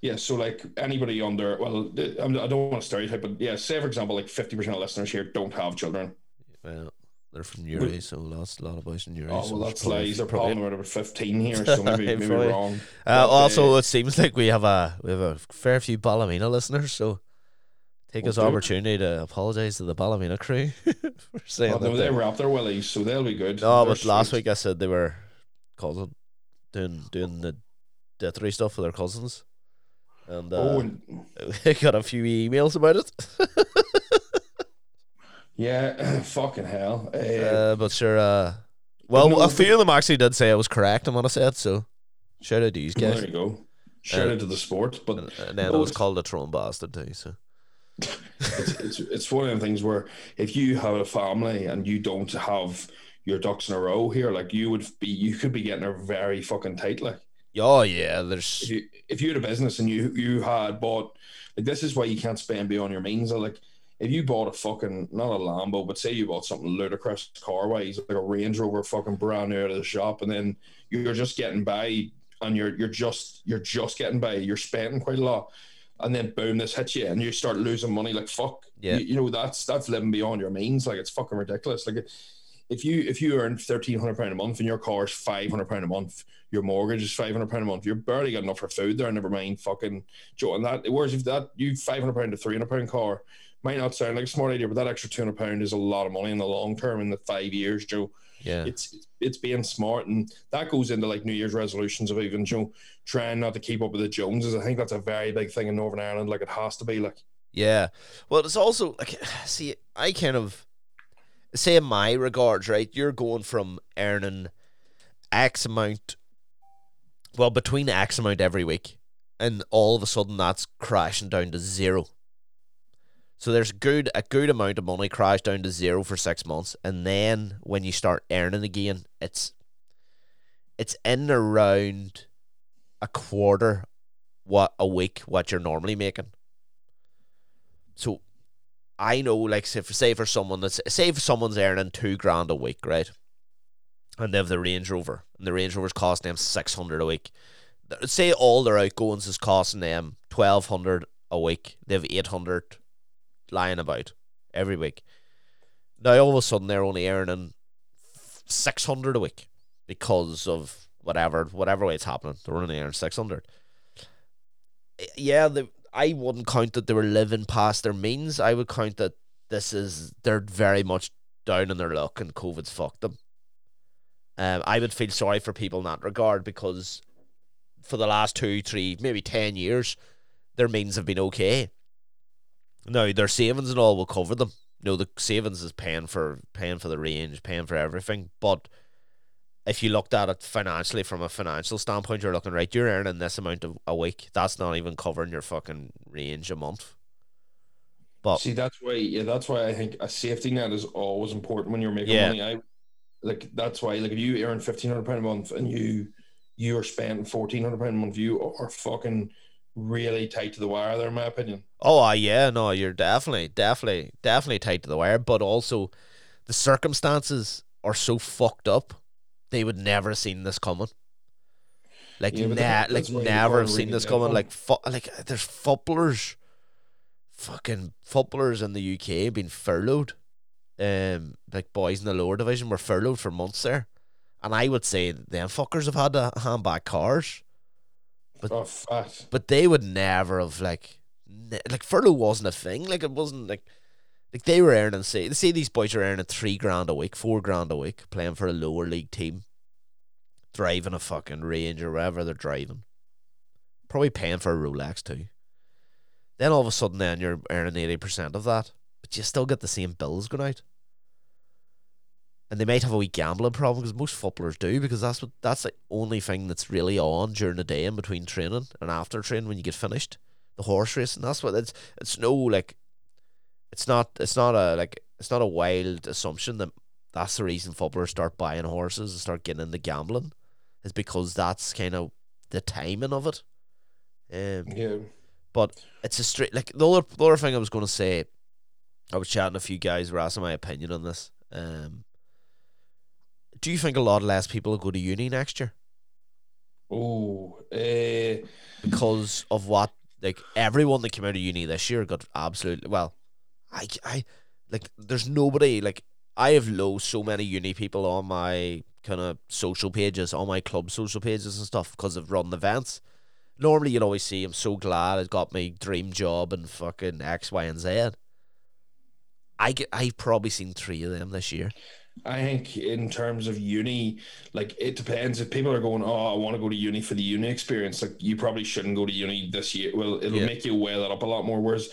Yeah, so like anybody under, well, I don't want to stereotype, but yeah, say for example, like fifty percent of listeners here don't have children. Well, they're from your age, so lots, a lot of boys from your age. Oh, well, that's lies. They're probably around about fifteen here, so maybe maybe probably. wrong. Uh, also, uh, it seems like we have a we have a fair few Ballymena listeners, so take we'll this opportunity to apologise to the Ballymena crew for saying well, that. No, they wrapped their willies, so they'll be good. No, they're but sweet. Last week I said they were cousin doing doing the dittery stuff with their cousins. And, uh, oh, and I got a few emails about it. Yeah, fucking hell. Uh, uh, but sure, uh, well, no, a few of them actually did say I was correct on what I said, so shout out to you guys. There you go. Shout uh, out to the sport. But and, and then no, I was called a Tron bastard too, so. it's, it's, it's one of the things where if you have a family and you don't have your ducks in a row here, like, you would be, you could be getting her very fucking tight, like. Oh yeah, there's if you, if you had a business and you you had bought, like, this is why you can't spend beyond your means. Like, if you bought a fucking, not a Lambo, but say you bought something ludicrous car wise, like a Range Rover, fucking brand new out of the shop, and then you're just getting by, and you're you're just you're just getting by, you're spending quite a lot, and then boom, this hits you, and you start losing money. Like, fuck, yeah, you, you know that's that's living beyond your means. Like, it's fucking ridiculous. Like. It, If you if you earn thirteen hundred pound a month and your car's five hundred pound a month, your mortgage is five hundred pound a month, you're barely getting enough for food there. Never mind fucking joining that. Whereas if that you five hundred pound to three hundred pound car might not sound like a smart idea, but that extra two hundred pound is a lot of money in the long term, in the five years, Joe. Yeah, it's it's being smart, and that goes into like New Year's resolutions of even Joe trying not to keep up with the Joneses. I think that's a very big thing in Northern Ireland. Like, it has to be like Yeah. Well, it's also, like, see, I kind of, say in my regards, right, you're going from earning X amount, well, between X amount every week, and all of a sudden that's crashing down to zero. So there's good a good amount of money crashed down to zero for six months, and then when you start earning again, it's it's in around a quarter what a week what you're normally making. So I know, like, say for say for someone that's say if someone's earning two grand a week, right? And they have the Range Rover, and the Range Rover's costing them six hundred a week. Say all their outgoings is costing them twelve hundred a week. They have eight hundred lying about every week. Now all of a sudden they're only earning six hundred a week because of whatever whatever way it's happening. They're only earning six hundred. Yeah, they, I wouldn't count that they were living past their means. I would count that this is they're very much down in their luck and COVID's fucked them. Um, I would feel sorry for people in that regard, because for the last two, three, maybe ten years their means have been okay. Now, their savings and all will cover them. No, the savings is paying for paying for the range, paying for everything. But if you looked at it financially, from a financial standpoint, you're looking, right, you're earning this amount of a week. That's not even covering your fucking range a month. But see, that's why, yeah, that's why I think a safety net is always important when you're making yeah. money. I like that's why, like, if you earn fifteen hundred pound a month and you you are spending fourteen hundred pound a month, you are fucking really tight to the wire there, in my opinion. Oh, uh, yeah, no, you're definitely, definitely, definitely tight to the wire, but also the circumstances are so fucked up, they would never have seen this coming. Like, yeah, ne- like never have seen this coming. Like, fu- like, there's footballers, fucking footballers in the U K being furloughed. Um, like, boys in the lower division were furloughed for months there, and I would say them fuckers have had to hand back cars. But, oh, fuck. But they would never have, like, ne- like furlough wasn't a thing. Like, it wasn't like, like they were earning, say, say these boys are earning three grand a week, four grand a week, playing for a lower league team, driving a fucking Range or whatever they're driving, probably paying for a Rolex too. Then all of a sudden, then you're earning eighty percent of that, but you still get the same bills going out. And they might have a wee gambling problem, because most footballers do, because that's what that's the only thing that's really on during the day in between training and after training when you get finished. The horse racing, that's what it's it's no like it's not it's not a like it's not a wild assumption that that's the reason footballers start buying horses and start getting into gambling, is because that's kind of the timing of it. Um, yeah. But it's a straight like the other the other thing I was gonna say, I was chatting to a few guys who were asking my opinion on this. Um Do you think a lot less people will go to uni next year? Oh, uh... because of what? Like, everyone that came out of uni this year got absolutely well. I, I, like, there's nobody like I have low so many uni people on my kind of social pages, on my club social pages and stuff, because I've run events. Normally, you'd always see, I'm so glad I got my dream job and fucking X, Y, and Z. I get, I've probably seen three of them this year. I think in terms of uni, like, it depends. If people are going, oh, I want to go to uni for the uni experience, like, you probably shouldn't go to uni this year. Well, it'll yeah. make you weigh that up a lot more. Whereas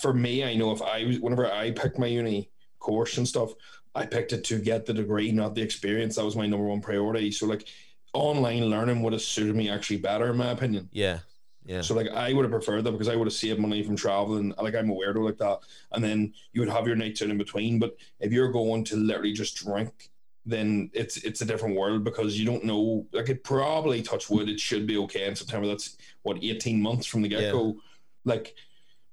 for me, I know if I was, whenever I picked my uni course and stuff, I picked it to get the degree, not the experience. That was my number one priority. So, like, online learning would have suited me actually better, in my opinion. Yeah. Yeah. So, like, I would have preferred that, because I would have saved money from traveling. Like, I'm a weirdo like that. And then you would have your nights out in between. But if you're going to literally just drink, then it's it's a different world, because you don't know. Like, it probably, touch wood, it should be okay in September. That's, what, eighteen months from the get-go? Yeah. Like,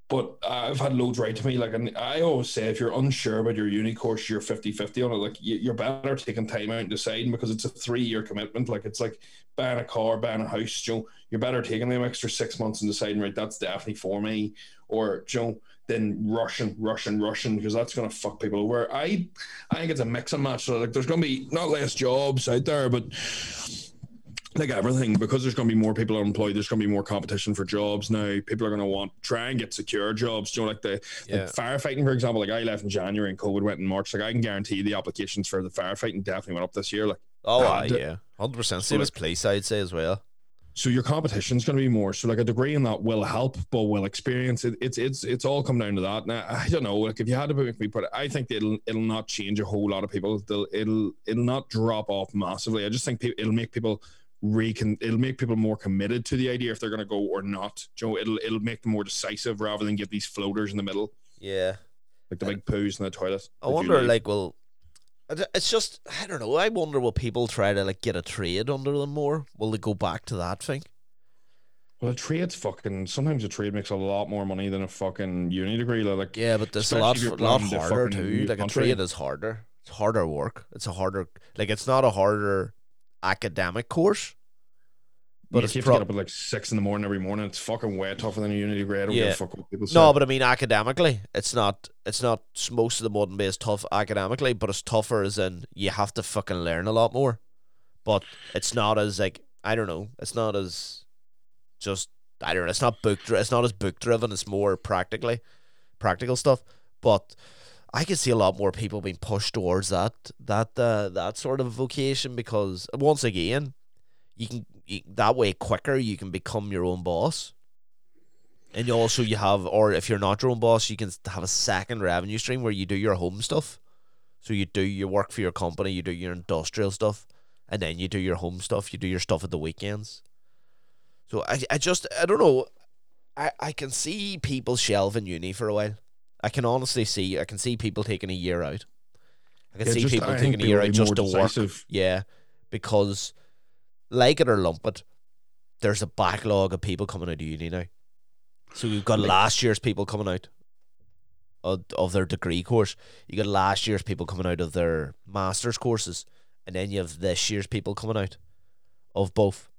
but I've had loads right to me. Like, and I always say, if you're unsure about your uni course, you're fifty-fifty on it. Like, you're better taking time out and deciding, because it's a three-year commitment. Like, it's like buying a car, buying a house, you know, you're better taking them extra six months and deciding, right, that's definitely for me. Or, you know, then rushing, rushing, rushing, because that's going to fuck people over. I I think it's a mix and match. So, like, there's going to be not less jobs out there, but... like everything, because there's going to be more people unemployed, there's going to be more competition for jobs now. People are going to want try and get secure jobs. You know, like the yeah. like firefighting, for example. Like, I left in January and COVID went in March. Like, I can guarantee the applications for the firefighting definitely went up this year. Like, oh, uh, yeah, one hundred percent. Same as police, I'd say, as well. So your competition is going to be more. So like a degree in that will help, but will experience it. It's it's it's all come down to that. Now I don't know. Like if you had to make me put it, I think it'll it'll not change a whole lot of people. They'll, it'll it'll not drop off massively. I just think pe- it'll make people. Recon- it'll make people more committed to the idea if they're going to go or not. Joe, it'll it'll make them more decisive rather than get these floaters in the middle. Yeah, like the and big poos in the toilet. I wonder, like, well, it's just I don't know. I wonder will people try to like get a trade under them more? Will they go back to that thing? Well, a trade's fucking. Sometimes a trade makes a lot more money than a fucking uni degree. Like, yeah, but there's a lot a lot harder too. Like country. A trade is harder. It's harder work. It's a harder. Like it's not a harder. Academic course, but you it's pro- to get up at like six in the morning every morning. It's fucking way tougher than a uni degree. I don't yeah. give a fuck what people say. No, but I mean academically, it's not. It's not. Most of them wouldn't be as tough academically, but it's tougher as in you have to fucking learn a lot more. But it's not as like I don't know. It's not as just I don't know. It's not book. It's not as book driven. It's more practically practical stuff. But I can see a lot more people being pushed towards that that uh, that sort of vocation because once again, you can you, that way quicker you can become your own boss, and you also you have or if you're not your own boss, you can have a second revenue stream where you do your home stuff. So you do your work for your company, you do your industrial stuff, and then you do your home stuff. You do your stuff at the weekends. So I I just I don't know, I I can see people shelving uni for a while. I can honestly see I can see people taking a year out. I can yeah, see just, people I taking a year out just to decisive. work. Yeah, because like it or lump it, there's a backlog of people coming out of uni now. So you've got like, last year's people coming out of, of their degree course. You got last year's people coming out of their master's courses, and then you have this year's people coming out of both.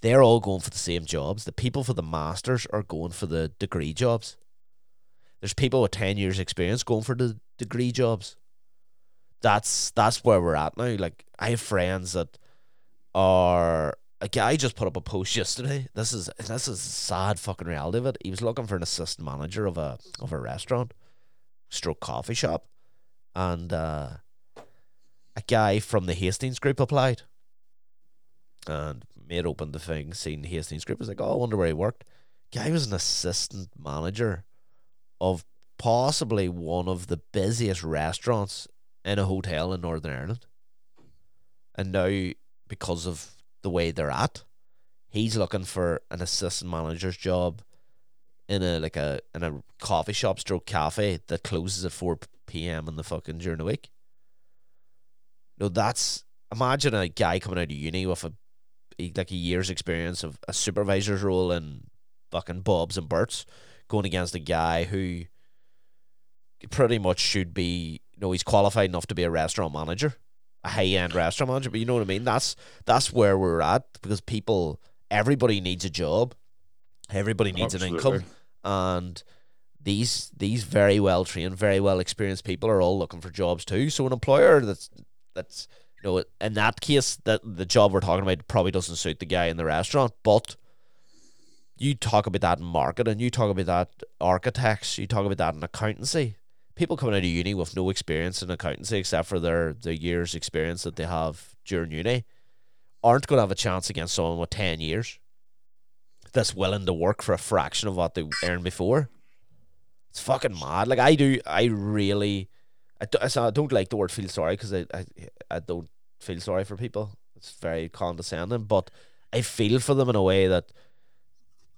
They're all going for the same jobs. The people for the masters are going for the degree jobs. There's people with ten years experience going for the degree jobs. That's that's where we're at now. Like I have friends that are like I just put up a post yesterday. This is this is sad fucking reality of it. He was looking for an assistant manager of a of a restaurant, stroke coffee shop, and uh, a guy from the Hastings Group applied. And mate opened the thing, seen the Hastings Group, was like, oh, I wonder where he worked. Guy was an assistant manager of possibly one of the busiest restaurants in a hotel in Northern Ireland. And now, because of the way they're at, he's looking for an assistant manager's job in a like a in a coffee shop stroke cafe that closes at four p.m. in the fucking during the week. No, that's imagine a guy coming out of uni with a like a year's experience of a supervisor's role in fucking Bob's and Burt's, going against a guy who pretty much should be, you know, he's qualified enough to be a restaurant manager, a high-end restaurant manager, but you know what I mean? That's that's where we're at, because people, everybody needs a job, everybody needs Absolutely. an income, and these these very well-trained, very well-experienced people are all looking for jobs too. So an employer that's, that's you know, in that case, that the job we're talking about probably doesn't suit the guy in the restaurant, but you talk about that in marketing, you talk about that architects, you talk about that in accountancy. People coming out of uni with no experience in accountancy except for their, their year's experience that they have during uni aren't going to have a chance against someone with ten years that's willing to work for a fraction of what they earned before. It's fucking mad. Like I do, I really, I don't, I don't like the word feel sorry because I, I, I don't feel sorry for people. It's very condescending, but I feel for them in a way that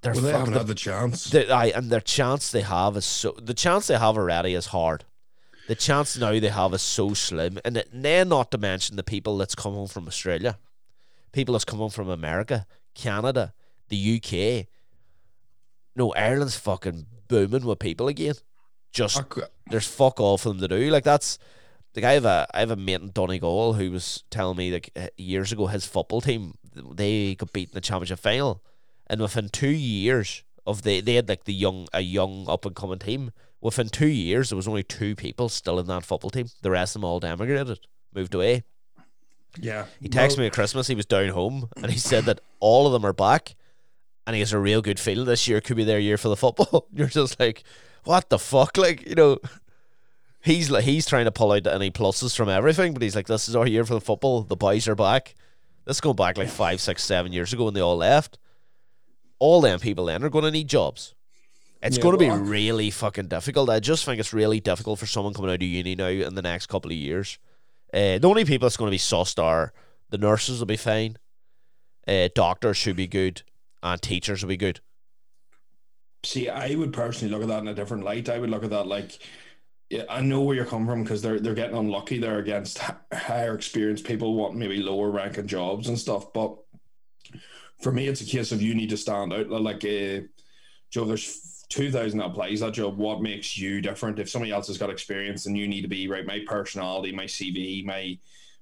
They're well, they haven't had the chance. They, I, and their chance they have is so... The chance they have already is hard. The chance now they have is so slim. And it, then not to mention the people that's come home from Australia. People that's come home from America, Canada, the U K. No, Ireland's fucking booming with people again. Just... Okay. There's fuck all for them to do. Like, that's... Like, I have a, I have a mate in Donegal who was telling me, like, years ago, his football team, they got beaten in the championship final. And within two years of the they had like the young a young up and coming team. Within two years there was only two people still in that football team. The rest of them all emigrated, moved away. Yeah. He texted well, me at Christmas, he was down home and he said that all of them are back and he has a real good feeling this year could be their year for the football. You're just like, what the fuck? Like, you know, he's like he's trying to pull out any pluses from everything, but he's like, this is our year for the football, the boys are back. Let's go back like five, six, seven years ago when they all left. All them people then are going to need jobs. It's yeah, going to well, be really fucking difficult. I just think it's really difficult for someone coming out of uni now in the next couple of years. Uh, the only people that's going to be sussed are the nurses will be fine, uh, doctors should be good, and teachers will be good. See, I would personally look at that in a different light. I would look at that like, yeah, I know where you're coming from because they're they're getting unlucky. They're against higher experienced people wanting maybe lower ranking jobs and stuff. But for me, it's a case of you need to stand out. Like, uh, Joe, there's two thousand applies that job. What makes you different? If somebody else has got experience, then you need to be right. My personality, my C V, my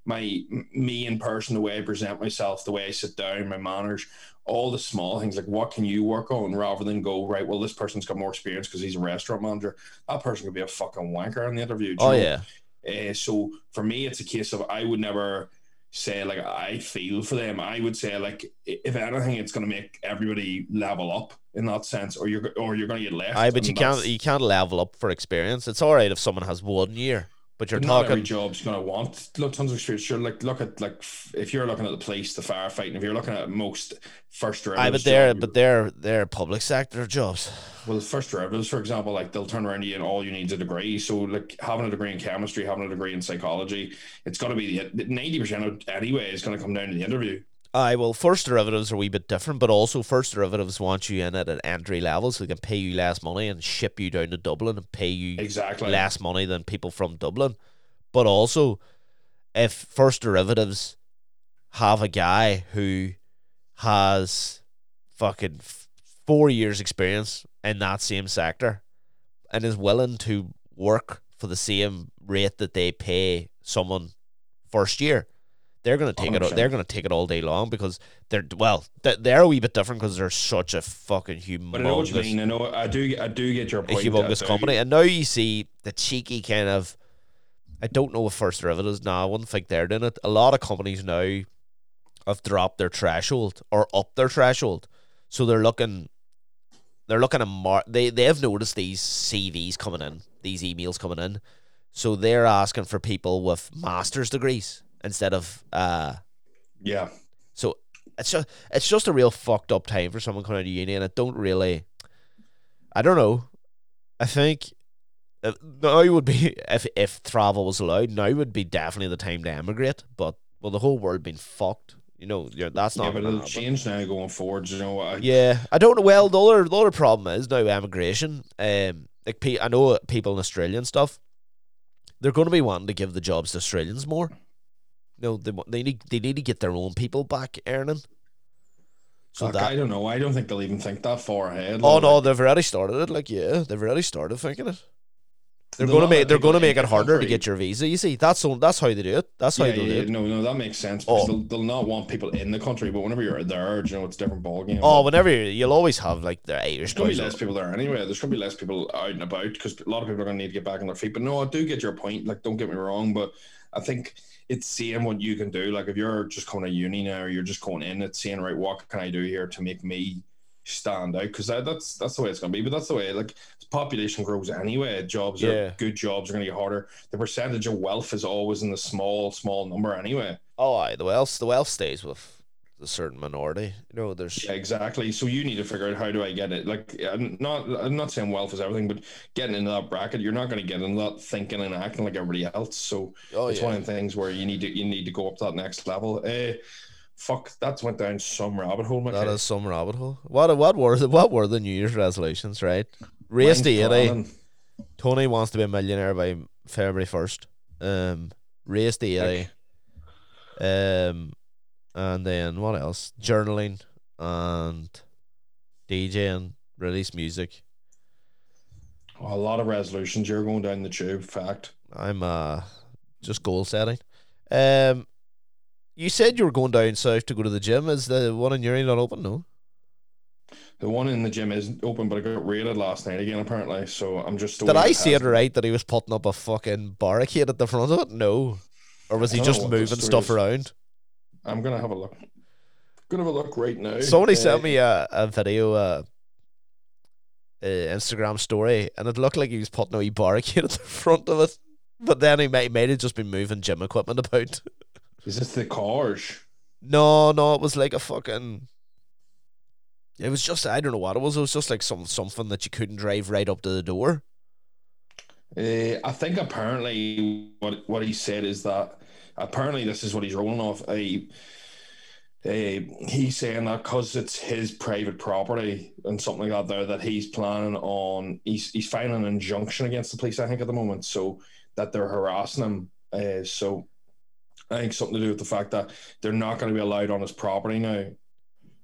my me in person, the way I present myself, the way I sit down, my manners, all the small things. Like, what can you work on rather than go right? Well, this person's got more experience because he's a restaurant manager. That person could be a fucking wanker in the interview. Oh yeah. Uh, so for me, it's a case of I would never say like I feel for them. I would say like if anything, it's going to make everybody level up in that sense, or you're or you're going to get left. Aye, but you can't you can't level up for experience. It's all right if someone has one year, but you're but talking. Not every job's going to want look tons of experience. Sure, like look at like if you're looking at the police, the firefighting. If you're looking at most first derivatives. Aye, but they're job, but they're they're public sector jobs. Well, first derivatives, for example, like they'll turn around to you and all you need is a degree. So like having a degree in chemistry, having a degree in psychology, it's going to be the ninety percent of anyway is going to come down to the interview. Aye, well, first derivatives are a wee bit different, but also first derivatives want you in at an entry level so they can pay you less money and ship you down to Dublin and pay you exactly less money than people from Dublin. But also, if first derivatives have a guy who has fucking four years experience in that same sector and is willing to work for the same rate that they pay someone first year, They're gonna take one hundred percent. it. They're gonna take it all day long because they're well. They're a wee bit different because they're such a fucking humongous. But I know what you mean. I know. I do. I do get your point. A humongous company, and now you see the cheeky kind of. I don't know if First Derivatives. Now nah, I wouldn't think they're doing it. A lot of companies now have dropped their threshold or up their threshold, so they're looking. They're looking at mar- They they have noticed these C Vs coming in, these emails coming in, so they're asking for people with master's degrees. Instead of uh, yeah, so it's just it's just a real fucked up time for someone coming out of uni, and I don't really, I don't know. I think uh, now would be if if travel was allowed, now would be definitely the time to emigrate. But well, the whole world been fucked, you know. You're, that's not. Yeah, but it'll change now going forward. You know. I... Yeah, I don't know. Well, the other the other problem is now emigration. Um, like I know people in Australia and stuff, they're going to be wanting to give the jobs to Australians more. No, they they need they need to get their own people back earning. So like, that, I don't know. I don't think they'll even think that far ahead. Oh like, no, they've already started it. Like yeah, they've already started thinking it. They're no, gonna make they're gonna make it harder country. to get your visa. You see, that's that's how they do it. That's how yeah, they yeah, do it. No, no, that makes sense. Because oh. they'll, they'll not want people in the country, but whenever you're there, you know it's a different ballgame. Oh, whenever you're, you'll always have like the Irish. There's gonna be less people there anyway. There's gonna be less people out and about because a lot of people are gonna need to get back on their feet. But no, I do get your point. Like, don't get me wrong, but I think. It's seeing what you can do. Like if you're just coming to uni now, or you're just going in, it's seeing, right, what can I do here to make me stand out? Because that, that's that's the way it's going to be. But that's the way, like, the population grows anyway. Jobs yeah. are, good jobs are going to get harder. The percentage of wealth is always in the small, small number anyway. Oh, aye, the wealth, the wealth stays with a certain minority. You know, there's... Yeah, exactly. So you need to figure out how do I get it. Like, I'm not, I'm not saying wealth is everything, but getting into that bracket, you're not going to get into that thinking and acting like everybody else. So oh, it's yeah. one of the things where you need to you need to go up that next level. Uh, fuck, that's went down some rabbit hole. My that head. is some rabbit hole. What what were the, what were the New Year's resolutions? Right, Race Deity. Tony wants to be a millionaire by February first. Um, Race Deity. Um. And then what else? Journaling and DJing, release music. Oh, a lot of resolutions. You're going down the tube. Fact. I'm uh just goal setting. Um, you said you were going down south to go to the gym. Is the one in Uri not open? No. The one in the gym isn't open, but I got raided last night again. Apparently, so I'm just. Did I see it right that he was putting up a fucking barricade at the front of it? No, or was he just moving stuff around? I'm gonna have a look. Gonna have a look right now. Somebody uh, sent me a a video, uh, uh, Instagram story, and it looked like he was putting a wee barricade at the front of it. But then he may, may have just been moving gym equipment about. Is this the cars? No, no, it was like a fucking... It was just, I don't know what it was. It was just like some something that you couldn't drive right up to the door. Uh, I think apparently what what he said is that apparently this is what he's rolling off. A, a, he's saying that because it's his private property and something like that there, that he's planning on, he's, he's filing an injunction against the police, I think, at the moment, so that they're harassing him. Uh, so I think something to do with the fact that they're not going to be allowed on his property now.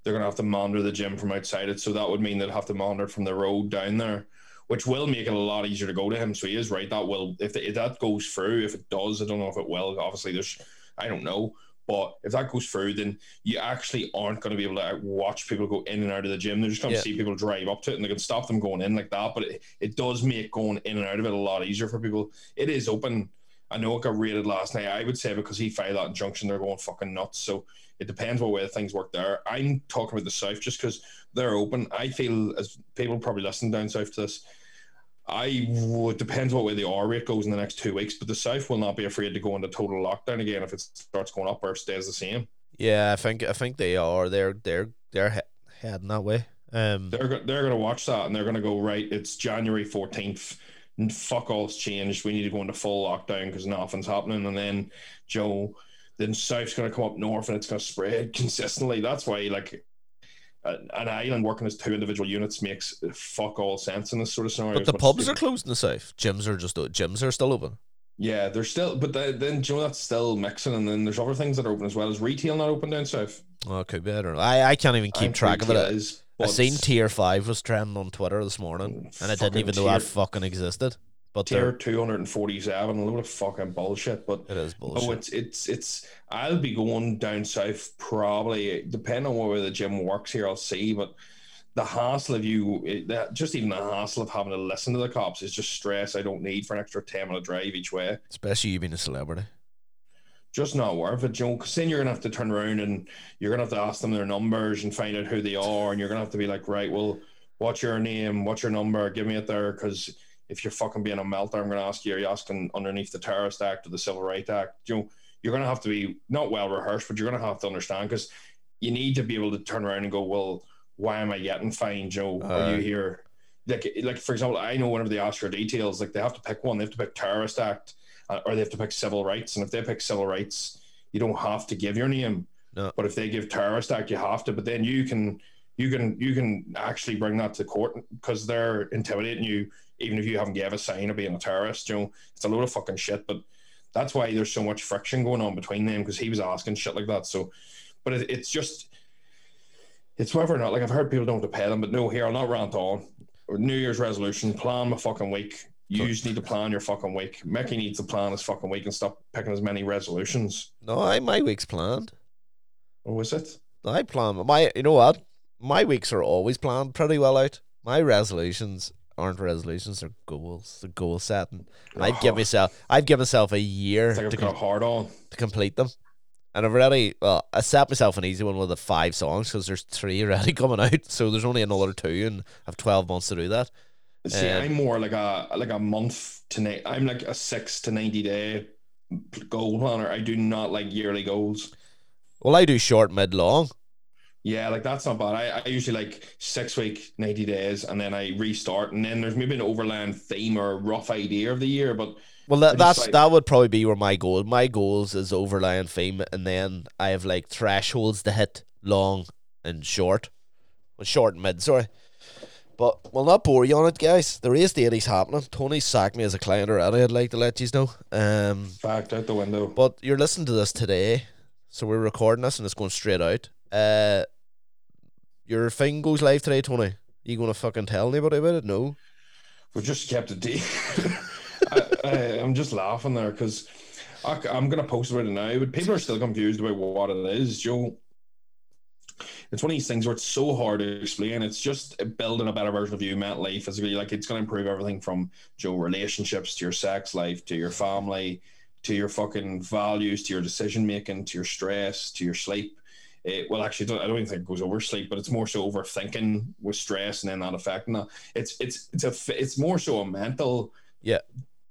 They're going to have to monitor the gym from outside it, so that would mean they'd have to monitor it from the road down there, which will make it a lot easier to go to him. So he is right. That will, if, the, if that goes through, if it does, I don't know if it will. Obviously, there's, I don't know. But if that goes through, then you actually aren't going to be able to watch people go in and out of the gym. They're just going to yeah. see people drive up to it, and they can stop them going in like that. But it, it does make going in and out of it a lot easier for people. It is open. I know it got raided last night. I would say because he filed that injunction, they're going fucking nuts. So it depends what way things work there. I'm talking about the South just because they're open. I feel, as people probably listen down South to this, I would, depends what way the R rate goes in the next two weeks, but the South will not be afraid to go into total lockdown again if it starts going up or stays the same. Yeah, I think I think they are. They're they're they're he- heading that way. Um, they're they're going to watch that and they're going to go, right, it's January fourteenth. And fuck all's changed. We need to go into full lockdown because nothing's happening. And then Joe, then South's going to come up north and it's going to spread consistently. That's why, like, an island working as two individual units makes fuck all sense in this sort of scenario. But the pubs are closed in the South. Gyms are just gyms are still open. Yeah, they're still. But the, then Joe, you know, that's still mixing. And then there's other things that are open as well. Is retail not open down South? Okay, better. I I can't even keep I'm track of it. Is, I seen tier five was trending on Twitter this morning, and I didn't even tier, know that fucking existed. But tier two hundred and forty-seven, a little of fucking bullshit. But it is bullshit. Oh, it's it's it's. I'll be going down south probably, depending on where the gym works here. I'll see, but the hassle of you, it, that, just even the hassle of having to listen to the cops is just stress I don't need for an extra ten minute drive each way. Especially you being a celebrity. Just not worth it, Joe. Because then you're going to have to turn around and you're going to have to ask them their numbers and find out who they are. And you're going to have to be like, right, well, what's your name? What's your number? Give me it there. Because if you're fucking being a melter, I'm going to ask you, are you asking underneath the Terrorist Act or the Civil Rights Act? Joe, you're going to have to be not well rehearsed, but you're going to have to understand because you need to be able to turn around and go, well, why am I getting fined, Joe? Are uh, you here? Like, like, for example, I know whenever they ask for details, like they have to pick one. They have to pick Terrorist Act. Or they have to pick civil rights, and if they pick civil rights, you don't have to give your name. No. But if they give Terrorist Act, you have to. But then you can, you can, you can actually bring that to court because they're intimidating you, even if you haven't gave a sign of being a terrorist. You know, it's a load of fucking shit. But that's why there's so much friction going on between them because he was asking shit like that. So, but it, it's just, it's whether or not. Like I've heard people don't have to pay them, but no, here I'll not rant on. New Year's resolution, plan my fucking week. You just need to plan your fucking week. Mickey needs to plan his fucking week and stop picking as many resolutions. No, I my week's planned. Oh, is it? I plan my. You know what? My weeks are always planned pretty well out. My resolutions aren't resolutions; they're goals. They're goal setting. And I've oh. given myself. I've given myself a year to, com- hard on. to complete them, and I've already. Well, I set myself an easy one with the five songs because there's three already coming out, so there's only another two, and I've twelve months to do that. See, um, I'm more like a like a month to ni- I'm like a six to ninety day goal planner. I do not like yearly goals. Well, I do short, mid, long. Yeah, like that's not bad. I, I usually like six week, ninety days, and then I restart. And then there's maybe an overland theme or a rough idea of the year. But well, that that's like, that would probably be where my goal. My goals is overland theme, and then I have like thresholds to hit, long and short, well, short and mid. Sorry. But we'll not bore you on it, guys. The Race Deity's happening. Tony sacked me as a client already, I'd like to let you know. Um, Fact, out the window. But you're listening to this today, so we're recording this and it's going straight out. Uh, your thing goes live today, Tony. You going to fucking tell anybody about it? No. We just kept it deep. I, I, I'm just laughing there because I'm going to post about it now, but people are still confused about what it is, Joe. It's one of these things where it's so hard to explain. It's just building a better version of you mentally, physically. Like it's going to improve everything from your relationships to your sex life to your family to your fucking values to your decision making to your stress to your sleep. It, well, actually, I don't even think it goes over sleep, but it's more so overthinking with stress and then not affecting that. It's it's it's a it's more so a mental yeah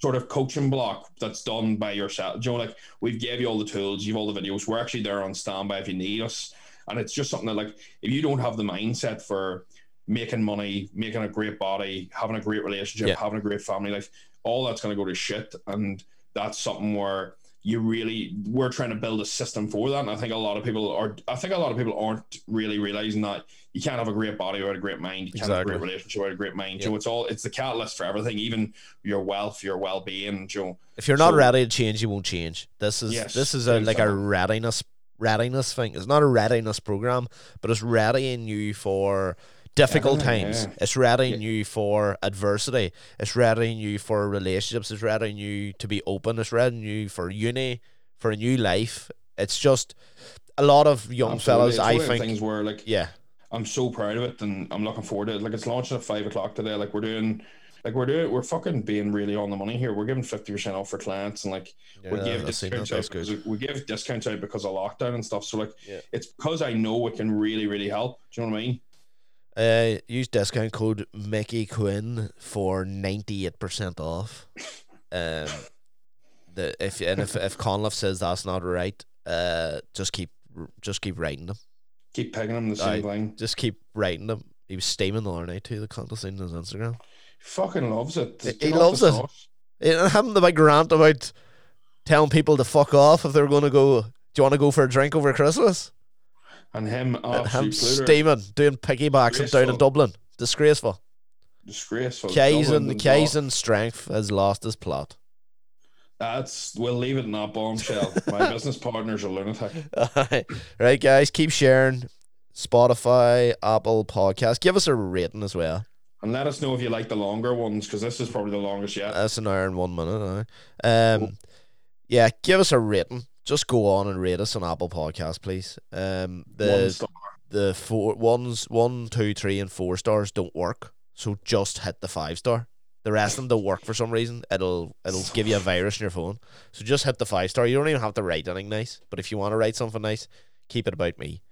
sort of coaching block that's done by yourself. You know, like, we've gave you all the tools, you've all the videos, we're actually there on standby if you need us. And it's just something that, like, if you don't have the mindset for making money, making a great body, having a great relationship, yeah. having a great family, like, all that's going to go to shit. And that's something where you really, we're trying to build a system for that. And I think a lot of people are, I think a lot of people aren't really realizing that you can't have a great body without a great mind. You can't exactly. have a great relationship without a great mind. Yeah. So it's all, it's the catalyst for everything, even your wealth, your well-being. Joe. If you're not so, ready to change, you won't change. This is, yes, this is a, exactly. like a readiness, readiness thing. It's not a readiness program, but it's readying you for difficult yeah, times. Yeah. It's readying yeah. you for adversity. It's readying you for relationships. It's readying you to be open. It's readying you for uni, for a new life. It's just a lot of young Absolutely. fellas, it's I think. Things where, like, yeah, I'm so proud of it, and I'm looking forward to it. Like, it's launching at five o'clock today. Like, we're doing, like, we're doing, we're fucking being really on the money here. We're giving fifty percent off for clients, and like yeah, we give discounts out because, we give discounts out because of lockdown and stuff. So like, yeah. it's because I know it can really, really help. Do you know what I mean? Uh, use discount code Mickey Quinn for ninety-eight percent off. Um, the if and if if Conliff says that's not right, uh, just keep just keep writing them. Keep picking them the same thing. Uh, just keep writing them. He was steaming the other night too. The contest on his Instagram. He fucking loves it. He, he loves it. it. Having the big rant about telling people to fuck off if they're going to go. Do you want to go for a drink over Christmas? And him, and him steaming, doing piggybacks and down in Dublin. Disgraceful. Disgraceful. Kaizen Strength has lost his plot. That's, we'll leave it in that bombshell. My business partner's a lunatic. Right. Right, guys, keep sharing. Spotify, Apple Podcast. Give us a rating as well. And let us know if you like the longer ones, because this is probably the longest yet. That's an hour and one minute. Right? Um, oh. Yeah, give us a rating. Just go on and rate us on Apple Podcasts, please. Um, the one star. the four ones, one, two, three, and four stars don't work, so just hit the five star. The rest of them don't work for some reason. It'll it'll give you a virus in your phone. So just hit the five star. You don't even have to write anything nice, but if you want to write something nice, keep it about me.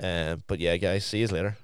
Um, but yeah, guys, see you later.